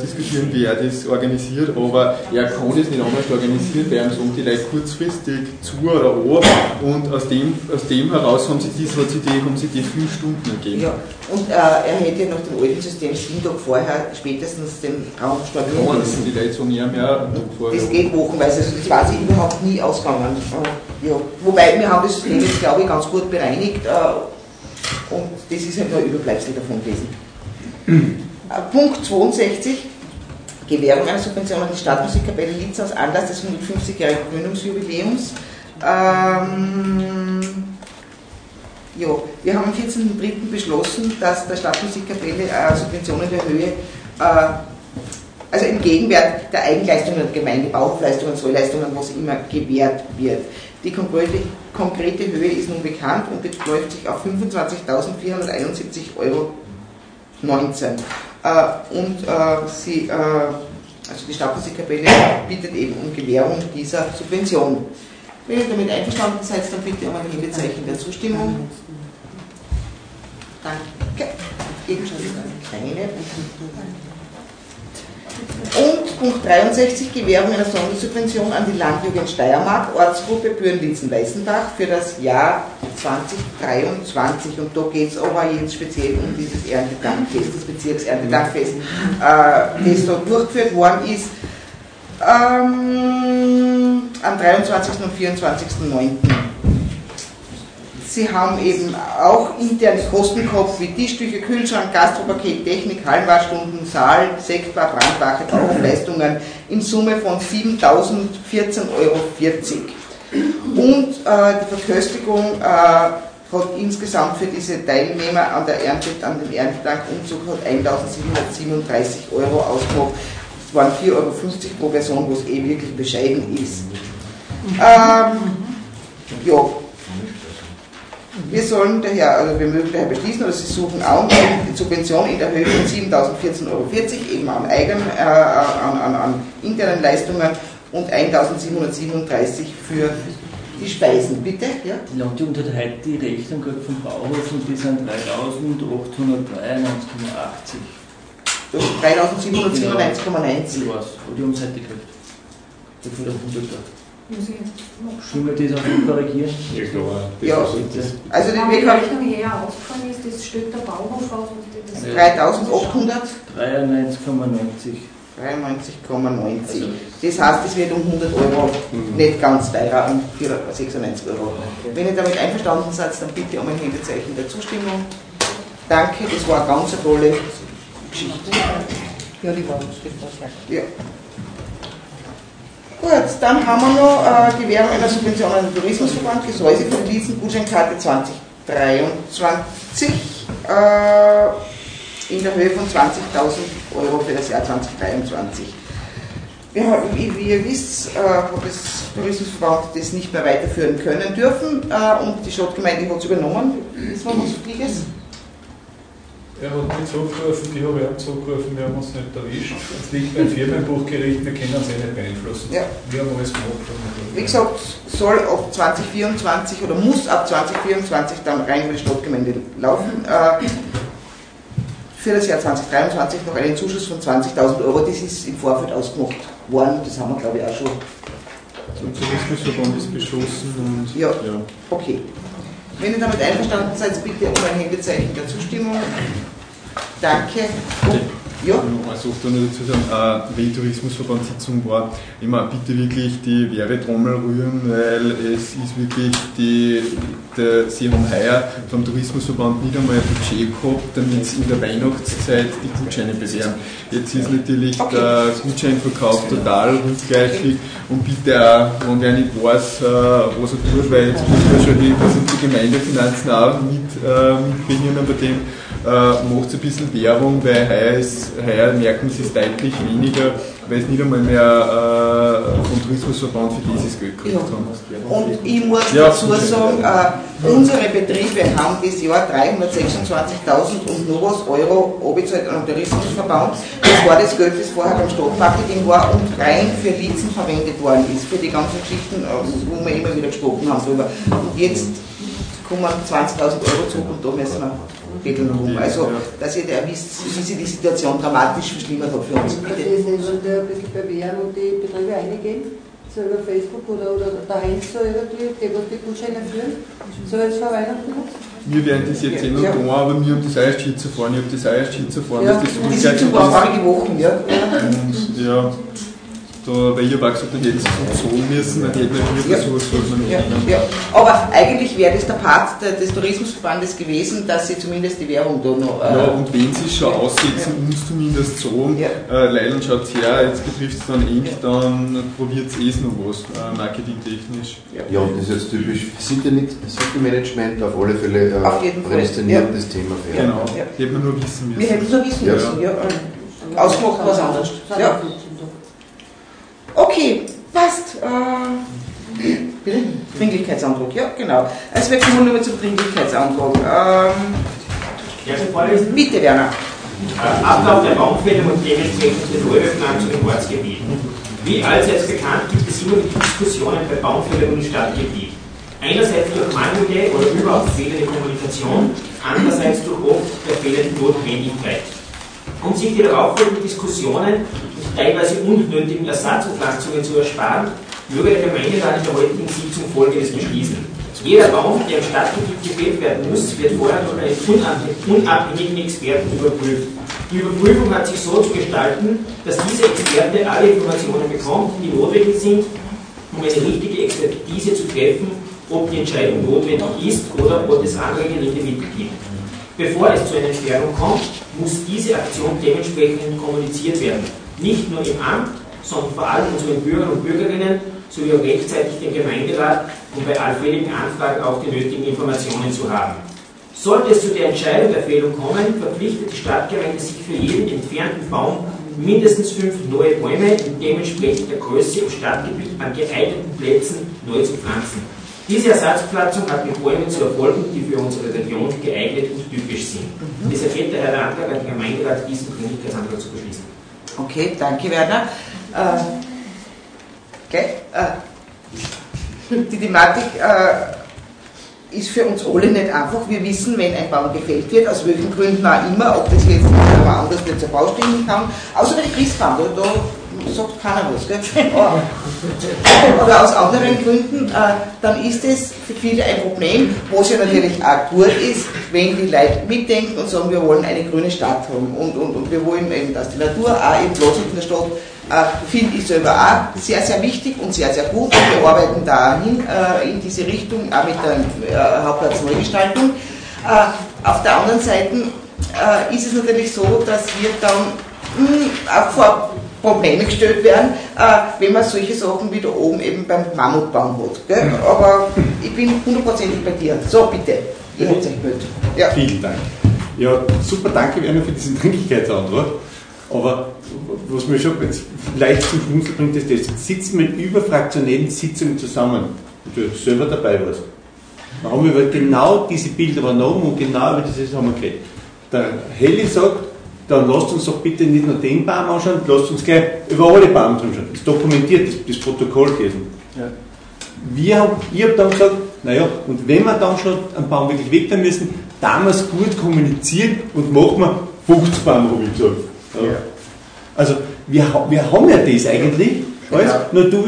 diskutieren, wie er das organisiert, aber er kann es nicht anders organisieren, weil er sagt die Leute kurzfristig zu oder an und aus dem heraus haben sie die 5 Stunden ergeben. Ja, und er hätte nach dem alten System 7 Tage vorher spätestens den Raum stornieren müssen. Die Leute sagen, mehr vorher. Das geht wochenweise, also das war sich überhaupt nie ausgegangen. Ja. Wobei, wir haben das System jetzt, glaube ich, ganz gut bereinigt. Und das ist halt nur ein Überbleibsel davon gewesen. Punkt 62, Gewährung einer Subvention an die Stadtmusikkapelle Liezen aus Anlass des 150-jährigen Gründungsjubiläums. Ja, wir haben am 14.03. beschlossen, dass der Stadtmusikkapelle Subventionen der Höhe, also im Gegenwert der Eigenleistungen, Gemeindebauleistungen, Sollleistungen, was immer gewährt wird. Die konkrete Höhe ist nun bekannt und beläuft sich auf 25.471,19 €. Also die Stadtmusikkapelle bittet eben um Gewährung dieser Subvention. Wenn ihr damit einverstanden seid, dann bitte um ein Hebezeichen der Zustimmung. Danke. Eben schon keine. Und Punkt 63, Gewährung einer Sondersubvention an die Landjugend Steiermark, Ortsgruppe Büren-Liezen-Weißenbach für das Jahr 2023. Und da geht es aber jetzt speziell um dieses Erntedankfest, das Bezirkserntedankfest, das da durchgeführt worden ist am 23. und 24.09. Sie haben eben auch interne Kosten gehabt, wie Tischtücher, Kühlschrank, Gastropaket, Technik, Hallenwaschstunden, Saal, Sektbar, Brandwache, Kaufleistungen in Summe von 7.014,40 € und die Verköstigung hat insgesamt für diese Teilnehmer an dem Erntedankumzug 1.737 € ausgemacht. Das waren 4,50 € pro Person, was wirklich bescheiden ist. Ja. Wir sollen daher, also wir mögen daher beschließen, oder Sie suchen auch die Subvention in der Höhe von 7.014,40 € eben an internen Leistungen und 1.737 € für die Speisen. Bitte? Ja? Die Landjugend hat heute die Rechnung vom Bauhaus und die sind 3.883,80. 3.797,90. Ich weiß, die haben es heute gekriegt. Die von der 100 €. Stimmen wir das auch nicht korrigieren? Ja, klar. Ja, also den Weg habe ich. Wenn die Rechnung hier ausgefallen ist, das stellt der Bauhof aus. 3.800? 93,90. Das heißt, es wird um 100 € nicht ganz teurer, um 96 €. Wenn ihr damit einverstanden seid, dann bitte um ein Händezeichen der Zustimmung. Danke, das war eine ganz tolle Geschichte. Ja, die war uns ja. Gut, dann haben wir noch Gewährung einer Subvention an den Tourismusverband, Gesäuse von Liezen, Gutscheinkarte 2023 in der Höhe von 20.000 € für das Jahr 2023. Wie ihr wisst, hat das Tourismusverband das nicht mehr weiterführen können dürfen und die Stadtgemeinde hat es übernommen. Ist man was Flieges? Er hat mich zurückgerufen, die habe ich auch zurückgerufen, wir haben uns nicht erwischt. Es liegt beim Firmenbuchgericht, wir können es eh nicht beeinflussen. Ja. Wir haben alles gemacht. Wie gesagt, soll ab 2024 oder muss ab 2024 dann rein über die Stadtgemeinde laufen. Für das Jahr 2023 noch einen Zuschuss von 20.000 €, das ist im Vorfeld ausgemacht worden, das haben wir glaube ich auch schon. Zum Tourismusverband ist beschlossen und ja. Ja, okay. Wenn ihr damit einverstanden seid, bitte um ein Händezeichen der Zustimmung. Danke. Ja. Also oft nur dazu sagen, wenn die Tourismusverbandssitzung war, immer bitte wirklich die Werbetrommel rühren, weil es ist wirklich, sie haben heuer vom Tourismusverband nicht einmal ein Budget gehabt, damit sie in der Weihnachtszeit die Gutscheine bewerben. Jetzt ist natürlich der Gutscheinverkauf total rückgleisig und bitte auch, wenn wer nicht weiß, was er tut, weil jetzt muss man schon hin, da sind die Gemeindefinanzen auch mit behindern bei dem. Macht ein bisschen Werbung, weil heuer merken sie es deutlich weniger, weil es nicht einmal mehr vom Tourismusverband für dieses Geld gekriegt haben. Und ich muss dazu sagen, unsere Betriebe haben dieses Jahr 326.000 und noch was € abgezahlt an den Tourismusverband. Das war das Geld, das vorher beim Stadtmarketing war und rein für Liezen verwendet worden ist, für die ganzen Geschichten, wo wir immer wieder gesprochen haben drüber. Und jetzt kommen 20.000 € zurück und da müssen wir rum. Also, dass ihr da wisst, wie sich die Situation dramatisch verschlimmert hat für uns. Bitte. Ist nicht so ein bisschen bewähren und die Betriebe eingehen, so über Facebook oder der Heinz, so irgendwie, die die Gutscheine führen, so jetzt vor Weihnachten. Wir werden das jetzt eh noch tun, aber wir haben das Eierschied zu fahren, dass das ungleich ist. Wochen, ja. Und, ja. Weil ihr war gesagt, dann hätte es so müssen, dann hätte man wieder sowas ja. Aber eigentlich wäre das der Part des Tourismusverbandes gewesen, dass sie zumindest die Werbung da noch. Ja, und wenn sie es schon aussetzen, uns zumindest so, Leiland schaut her, jetzt betrifft es dann dann probiert es noch was, marketingtechnisch. Ja, und das ist jetzt typisch City-Management auf alle Fälle prädestiniertes Thema. Ja. Genau, hätte man nur wissen müssen. Wir hätten es nur wissen müssen, ausgemacht was anderes. Ja. Okay, passt. Bitte? Dringlichkeitsantrag, ja, genau. Also wir kommen nur zum Dringlichkeitsantrag. Bitte, Werner. Ablauf der Raumverteilung und dementsprechend der Neuöffnung zu den Ortsgebieten. Wie allseits bekannt gibt es immer die Diskussionen bei Baumfällen im Stadtgebiet. Einerseits durch mangelnde oder überhaupt fehlende Kommunikation, andererseits durch oft der fehlenden Notwendigkeit. Um sich die darauffolgenden Diskussionen und teilweise unnötigen Ersatzpflanzungen zu ersparen, möge der Gemeinderat in der heutigen Sitzung Folgendes beschließen. Jeder Baum, der im Stadtgebiet gewählt werden muss, wird vorher durch einen unabhängigen Experten überprüft. Die Überprüfung hat sich so zu gestalten, dass dieser Experte alle Informationen bekommt, die notwendig sind, um eine richtige Expertise zu treffen, ob die Entscheidung notwendig ist oder ob es andere Gerichte mitgibt. Bevor es zu einer Entfernung kommt, muss diese Aktion dementsprechend kommuniziert werden. Nicht nur im Amt, sondern vor allem unseren Bürgern und Bürgerinnen sowie auch rechtzeitig den Gemeinderat, um bei allfälligen Anfragen auch die nötigen Informationen zu haben. Sollte es zu der Entscheidung der Fehlung kommen, verpflichtet die Stadtgemeinde sich für jeden entfernten Baum mindestens 5 neue Bäume in dementsprechender Größe im Stadtgebiet an geeigneten Plätzen neu zu pflanzen. Diese Ersatzpflanzung hat mit Bäumen zu erfolgen, die für unsere Region geeignet und typisch sind. Deshalb geht daher der Antrag an den Gemeinderat, diesen Dringlichkeitsantrag zu beschließen. Okay, danke Werner. Die Thematik ist für uns alle nicht einfach. Wir wissen, wenn ein Baum gefällt wird, aus welchen Gründen auch immer, ob das jetzt anders nicht zur Baustelle kam, außer der Christbaum, da sagt keiner was, gell? Oder aus anderen Gründen, dann ist es für viele ein Problem, was ja natürlich auch gut ist, wenn die Leute mitdenken und sagen, wir wollen eine grüne Stadt haben und wir wollen eben, dass die Natur auch im Platz in der Stadt, finde ich selber auch sehr, sehr wichtig und sehr, sehr gut. Und wir arbeiten dahin in diese Richtung, auch mit der Hauptplatzneugestaltung. Auf der anderen Seite ist es natürlich so, dass wir dann auch vor Probleme gestellt werden, wenn man solche Sachen wie da oben eben beim Mammutbaum hat. Gell? Aber ich bin 100% bei dir. So, bitte. Ihr habt euch gehört. Ja. Vielen Dank. Ja, super, danke Werner für diesen Dringlichkeitsantrag. Aber was mir schon leicht zum Schmunzeln bringt, ist das. Sitzen wir in überfraktionellen Sitzungen zusammen, und du selber dabei warst. Da haben wir über genau diese Bilder übernommen und genau über dieses haben wir geredet. Der Heli sagt, dann lasst uns doch bitte nicht nur den Baum anschauen, lasst uns gleich über alle Bäume anschauen. Das dokumentiert, das Protokoll gelesen. Ja. Ich habe dann gesagt, naja, und wenn wir dann schon einen Baum wirklich wegnehmen müssen, dann muss man gut kommunizieren und machen wir 50 Bäume, habe ich gesagt. Ja. Ja. Also, wir haben ja das eigentlich, alles, ja. Nur du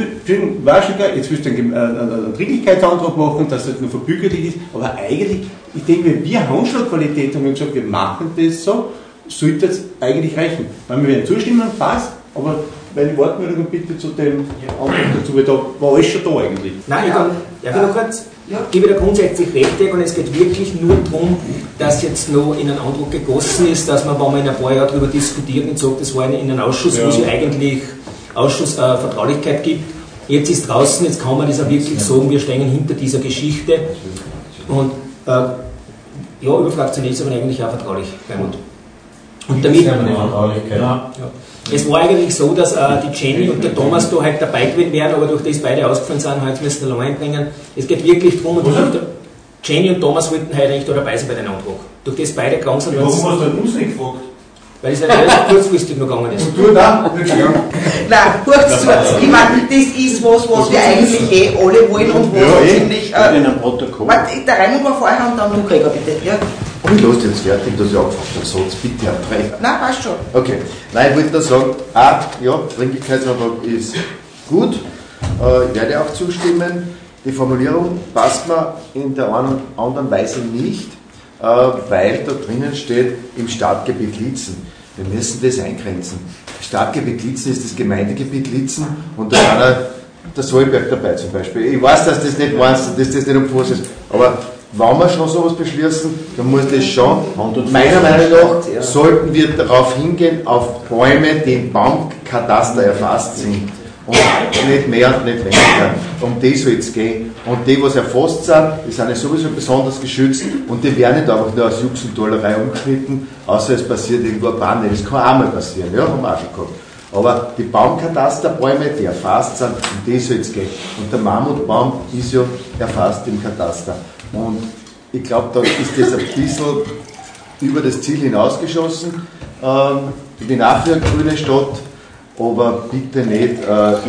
weißt schon gar, jetzt willst du einen Dringlichkeitsantrag machen, dass das nur verbürgerlich ist, aber eigentlich, ich denke, wir haben schon Qualität und gesagt, wir machen das so, sollte es eigentlich reichen. Weil wir werden zustimmen, passt, aber meine Wortmeldung bitte zu dem Antrag dazu, weil da war alles schon da eigentlich. Nein, ich gebe da grundsätzlich recht, und es geht wirklich nur darum, dass jetzt noch in einen Eindruck gegossen ist, dass man, wenn man in ein paar Jahren darüber diskutiert und sagt, das war in einem Ausschuss, ja, wo es eigentlich Ausschussvertraulichkeit gibt, jetzt ist draußen, jetzt kann man das auch wirklich sagen, wir stehen hinter dieser Geschichte. Und überfraktionell ist aber eigentlich auch vertraulich. Und damit, ja. Es war eigentlich so, dass die Jenny und der Thomas da halt dabei gewesen wären, aber durch das beide ausgefallen sind, heute müssen wir allein bringen. Es geht wirklich darum, und Jenny und Thomas wollten halt eigentlich da dabei sein bei den Antrag. Durch das beide krank sind. Warum hast du dann uns nicht gefragt? Weil es halt alles kurzfristig noch gegangen ist. Und du da? Nein, kurz zu. Ich meine, das ist was wir eigentlich alle wollen und wo ziemlich. In einem Protokoll. Der Raimund war vorher und dann du, Gregor, bitte. Ja. Und ich lasse jetzt fertig, dass ich angefragt habe, so bitte Herr. Nein, passt schon. Okay. Nein, ich wollte nur sagen, Dringlichkeitsantrag ist gut. Ich werde auch zustimmen. Die Formulierung passt mir in der einen oder anderen Weise nicht, weil da drinnen steht, im Stadtgebiet Liezen. Wir müssen das eingrenzen. Stadtgebiet Liezen ist das Gemeindegebiet Liezen und da ist einer der Solberg dabei zum Beispiel. Ich weiß, dass das nicht meinst und dass das nicht umfasst ist, aber wenn wir schon sowas beschließen, dann muss das schon, meiner Meinung nach, sollten wir darauf hingehen, auf Bäume, die im Baumkataster erfasst sind. Und nicht mehr und nicht weniger. Um die soll es gehen. Und die, was erfasst sind, die sind ja sowieso besonders geschützt und die werden nicht einfach nur aus Jux und Dollerei umgeschnitten, außer es passiert irgendwo ein Banner. Das kann auch mal passieren, ja, haben wir auch schon gehabt. Aber die Baumkatasterbäume, die erfasst sind, um die soll es gehen. Und der Mammutbaum ist ja erfasst im Kataster. Und ich glaube, da ist das ein bisschen über das Ziel hinausgeschossen, die nachwirkgrüne Stadt, aber bitte nicht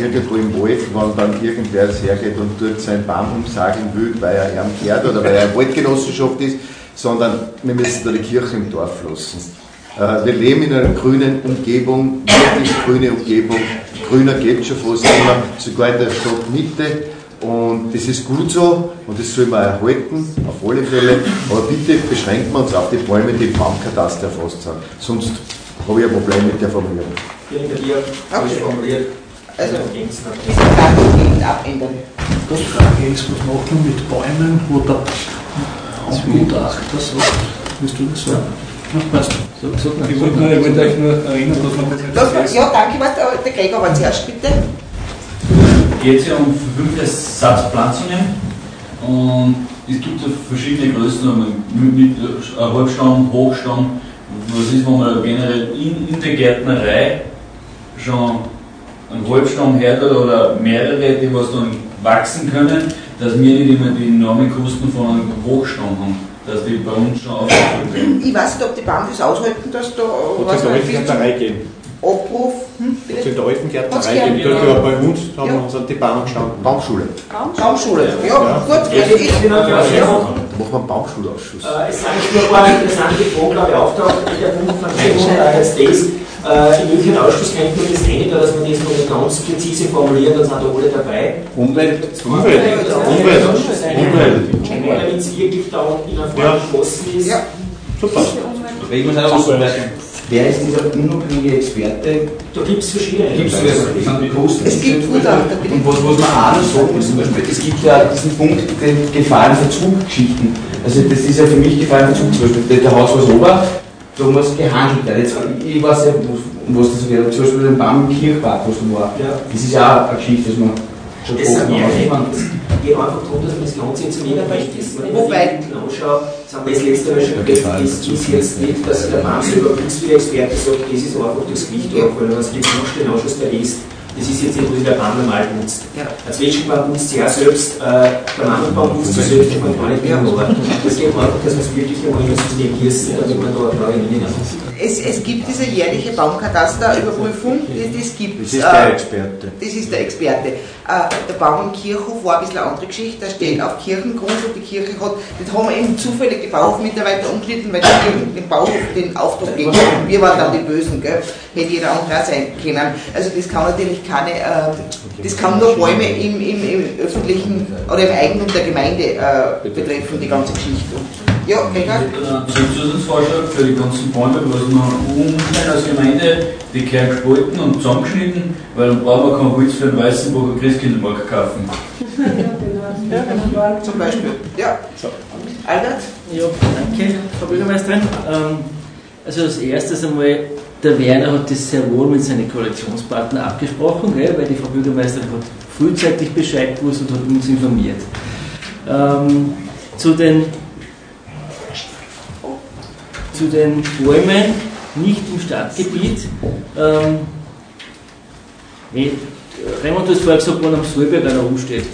irgendwo im Wald, wenn dann irgendwer hergeht und dort seinen Baum umsagen will, weil er am Pferd oder weil er eine Waldgenossenschaft ist, sondern wir müssen da die Kirche im Dorf lassen. Wir leben in einer grünen Umgebung, wirklich grüne Umgebung, grüner geht schon fast immer, sogar in der Stadtmitte. Und das ist gut so und das soll man erhalten, auf alle Fälle. Aber bitte beschränken wir uns auf die Bäume, die im Baumkataster erfasst sind. Sonst habe ich ein Problem mit der Formulierung. Formuliert. Also, das kann ich nicht abändern. Die Frage ist, was machst du mit Bäumen, wo der Gutachter sagt? Willst du das sagen? Ja, passt. Ich wollte euch nur erinnern, dass man das. Ja, danke, der Gregor war zuerst, bitte. Geht es ja um 5 Satz Pflanzungen und es gibt ja verschiedene Größen, mit Halbstamm, Hochstamm. Was ist, wenn man generell in der Gärtnerei schon einen Halbstamm hat oder mehrere, die was dann wachsen können, dass wir nicht immer die enormen Kosten von einem Hochstamm haben, dass die bei uns schon aufgehoben werden. Ich weiß nicht, ob die Bäume das aushalten, dass da was reingehen. Abruf, bitte? Zu der Alpengärtnerei, die bei uns haben wir uns an die Bahn gestanden. Baumschule. Ja, gut. Machen wir einen Baumschulausschuss. Es sind schon ein paar interessante Fragen, glaube ich, auftaucht. Ich habe 55 Minuten als Text. Im möglichen Ausschuss kennt man das eh, dass man das noch ganz präzise formuliert, dann sind da alle dabei. Umwelt. Wenn es wirklich da in einer Form geschlossen ist. Ja, super. Wer ist dieser unabhängige Experte? Da gibt es verschiedene. Es gibt Gutachter. Und was man auch noch sagen muss, zum Beispiel, es gibt ja diesen Punkt, den Gefahrenverzug-Geschichten. Also das ist ja für mich Gefahrenverzug, zum Beispiel der Haus was ober, da haben wir es gehandelt. Jetzt, ich weiß ja, was das wäre, zum Beispiel den Baum im Kirchbad, was da war. Ja. Das ist ja auch eine Geschichte, dass man Das sind ja jemand, die einfach tun, dass man das Land sind zum Minderrecht ist. Wenn man hinten anschaut, das haben wir das letzte Mal schon gesagt, das ist jetzt nicht, dass der Mann über uns wie der Experte sagt, das ist einfach das Gewicht drauf, weil wenn man es nicht anstellen anschaut, der Rest, das ist jetzt nicht, was der Mann normal nutzt. Als Menschenbahn nutzt ja selbst, der Mann nutzt ja selbst, man kann nicht mehr, aber das geht einfach, dass man es wirklich einmal in das System hier sieht, damit man da eine Frage nicht hat. Es gibt diese jährliche Baumkatasterüberprüfung, das gibt es. Das ist der Experte. Das ist der Experte. Der Baum im Kirchhof war ein bisschen eine andere Geschichte, der steht auf Kirchengrund und die Kirche hat, das haben eben zufällig die Bauhofmitarbeiter umgelitten, weil die den Bauhof den Auftrag gegeben haben. Wir waren dann die Bösen, gell? Hätte jeder anderer sein können. Also das kann natürlich keine, das kann nur Bäume im öffentlichen oder im Eigentum der Gemeinde betreffen, die ganze Geschichte. Ja, egal. Das ist ein Zusatzvorschlag für die ganzen Bäume, was man umstellen als Gemeinde, die Kerl gespalten und zusammengeschnitten, weil dann brauchen wir kein Holz für den Weißenburger Christkindlmarkt kaufen. Ja, genau. Zum Beispiel. Ja. So. Albert? Ja, danke, Frau Bürgermeisterin. Also als erstes einmal, der Werner hat das sehr wohl mit seinen Koalitionspartnern abgesprochen, gell, weil die Frau Bürgermeisterin hat frühzeitig Bescheid gewusst und hat uns informiert. Zu den Bäumen nicht im Stadtgebiet. Raymond hat es vorher gesagt, wann am Solberg einer rumsteht.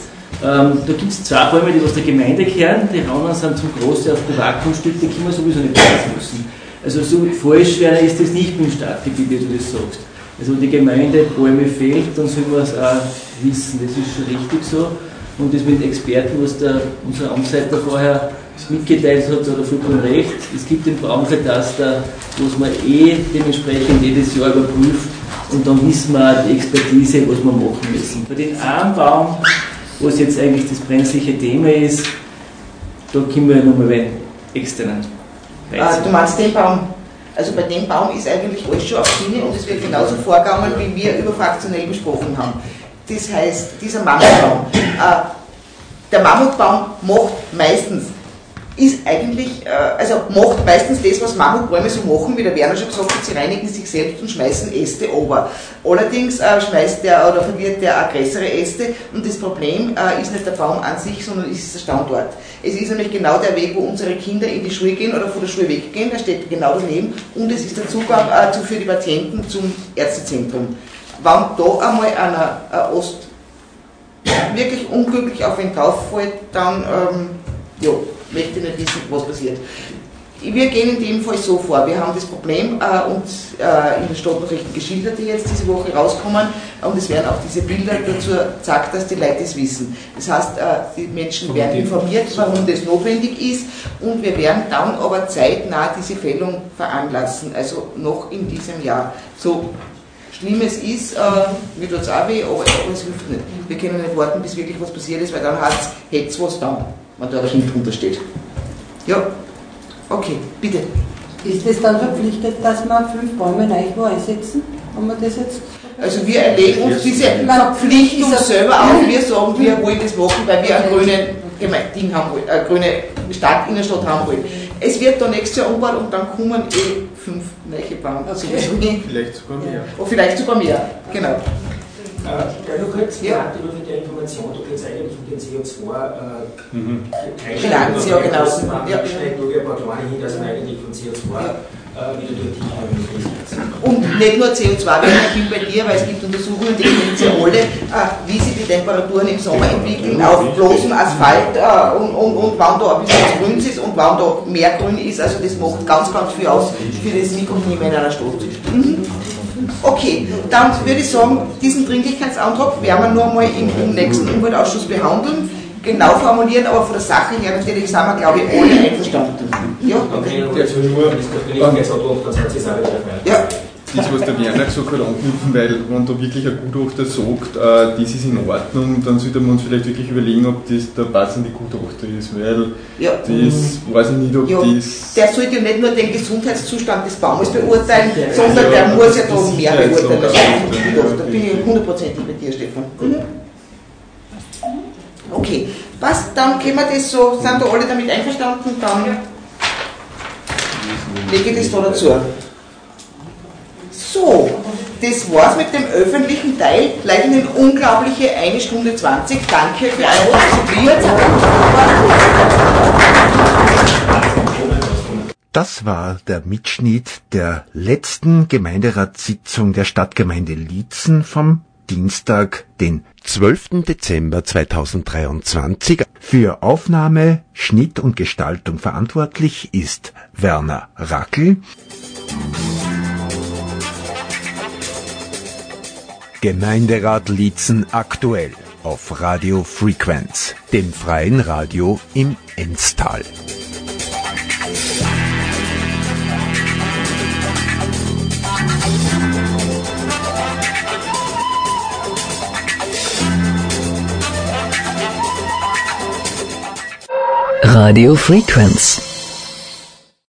Da gibt es zwei Bäume, die aus der Gemeinde kehren. Die anderen sind zu groß, die auf Privatgrundstück, die können wir sowieso nicht pflanzen müssen. Also so falsch wäre ist das nicht im Stadtgebiet, wie du das sagst. Also wenn die Gemeinde Bäume fehlt, dann soll man es auch wissen. Das ist schon richtig so. Und das mit Experten, was unser Amtsleiter vorher mitgeteilt hat, oder vollkommen recht, es gibt den Baumkataster, was man dementsprechend jedes Jahr überprüft und dann wissen wir die Expertise, was wir machen müssen. Bei den einen Baum, was jetzt eigentlich das brenzliche Thema ist, da können wir ja nochmal einen externen Beitrag. Du meinst den Baum? Also bei dem Baum ist eigentlich alles schon auf Schiene und es wird genauso vorgegangen, wie wir über fraktionell gesprochen haben. Das heißt, dieser Mammutbaum, der Mammutbaum macht meistens das, was Mammutbäume so machen, wie der Werner schon gesagt hat, sie reinigen sich selbst und schmeißen Äste runter. Allerdings verliert der aggressere Äste und das Problem ist nicht der Baum an sich, sondern es ist der Standort. Es ist nämlich genau der Weg, wo unsere Kinder in die Schule gehen oder von der Schule weggehen, da steht genau daneben und es ist der Zugang für die Patienten zum Ärztezentrum. Wenn da einmal einer Ost wirklich unglücklich auf den Kauf fällt, dann möchte ich nicht wissen, was passiert. Wir gehen in dem Fall so vor, wir haben das Problem uns in den Stadtnachrichten geschildert, die jetzt diese Woche rauskommen und es werden auch diese Bilder dazu gezeigt, dass die Leute es wissen. Das heißt, die Menschen werden informiert, warum das notwendig ist und wir werden dann aber zeitnah diese Fällung veranlassen, also noch in diesem Jahr. So schlimm es ist, mir tut es auch weh, aber es hilft nicht. Wir können nicht warten, bis wirklich was passiert ist, weil dann hätte es was dann. Wenn da der Kind drunter steht. Ja, okay, bitte. Ist das dann verpflichtet, dass wir 5 Bäume neu einsetzen? Haben wir das jetzt? Also wir erlegen uns diese Verpflichtung selber auf. Wir sagen, wir wollen das machen, weil wir ein grüne Stadt, Innenstadt haben wollen. Es wird da nächstes Jahr umgebaut und dann kommen 5 neue Bäume. Okay. Vielleicht sogar mehr. Oh, vielleicht sogar mehr, genau. Nur kurz, über die Information, da geht es eigentlich um den CO2-Teil. Ja, genau. Da geht ein paar kleine hin, dass man eigentlich von CO2 wieder durch die Klimaanlage. Und nicht nur CO2, wir sind bei dir, weil es gibt Untersuchungen, die gibt es ja alle, wie sich die Temperaturen im Sommer entwickeln, auf bloßem Asphalt und wann da ein bisschen was Grünes ist und wann da mehr Grün ist. Also das macht ganz, ganz viel aus für das Mikroklima in einer Stadt. Mhm. Okay, dann würde ich sagen, diesen Dringlichkeitsantrag werden wir noch einmal im nächsten Umweltausschuss behandeln, genau formulieren, aber von der Sache her natürlich sind wir, glaube ich, alle einverstanden. Ja, okay. Ja. Das, was der Werner gesagt hat, anknüpfen, weil wenn da wirklich ein Gutachter sagt, das ist in Ordnung, dann sollte man uns vielleicht wirklich überlegen, ob das der passende Gutachter ist, weil das weiß ich nicht, ob das... Der sollte ja nicht nur den Gesundheitszustand des Baumes beurteilen, sondern der muss ja da mehr beurteilen. Da bin ich 100%ig bei dir, Stefan. Mhm. Okay, passt, dann können wir das so, sind da alle damit einverstanden, dann lege ich das da dazu. So, Das war's mit dem öffentlichen Teil. Leider eine unglaubliche 1 Stunde 20. Danke für eure. Das war der Mitschnitt der letzten Gemeinderatssitzung der Stadtgemeinde Liezen vom Dienstag, den 12. Dezember 2023. Für Aufnahme, Schnitt und Gestaltung verantwortlich ist Werner Rackel. Gemeinderat Liezen aktuell auf Radio Frequenz, dem freien Radio im Ennstal. Radio Frequenz.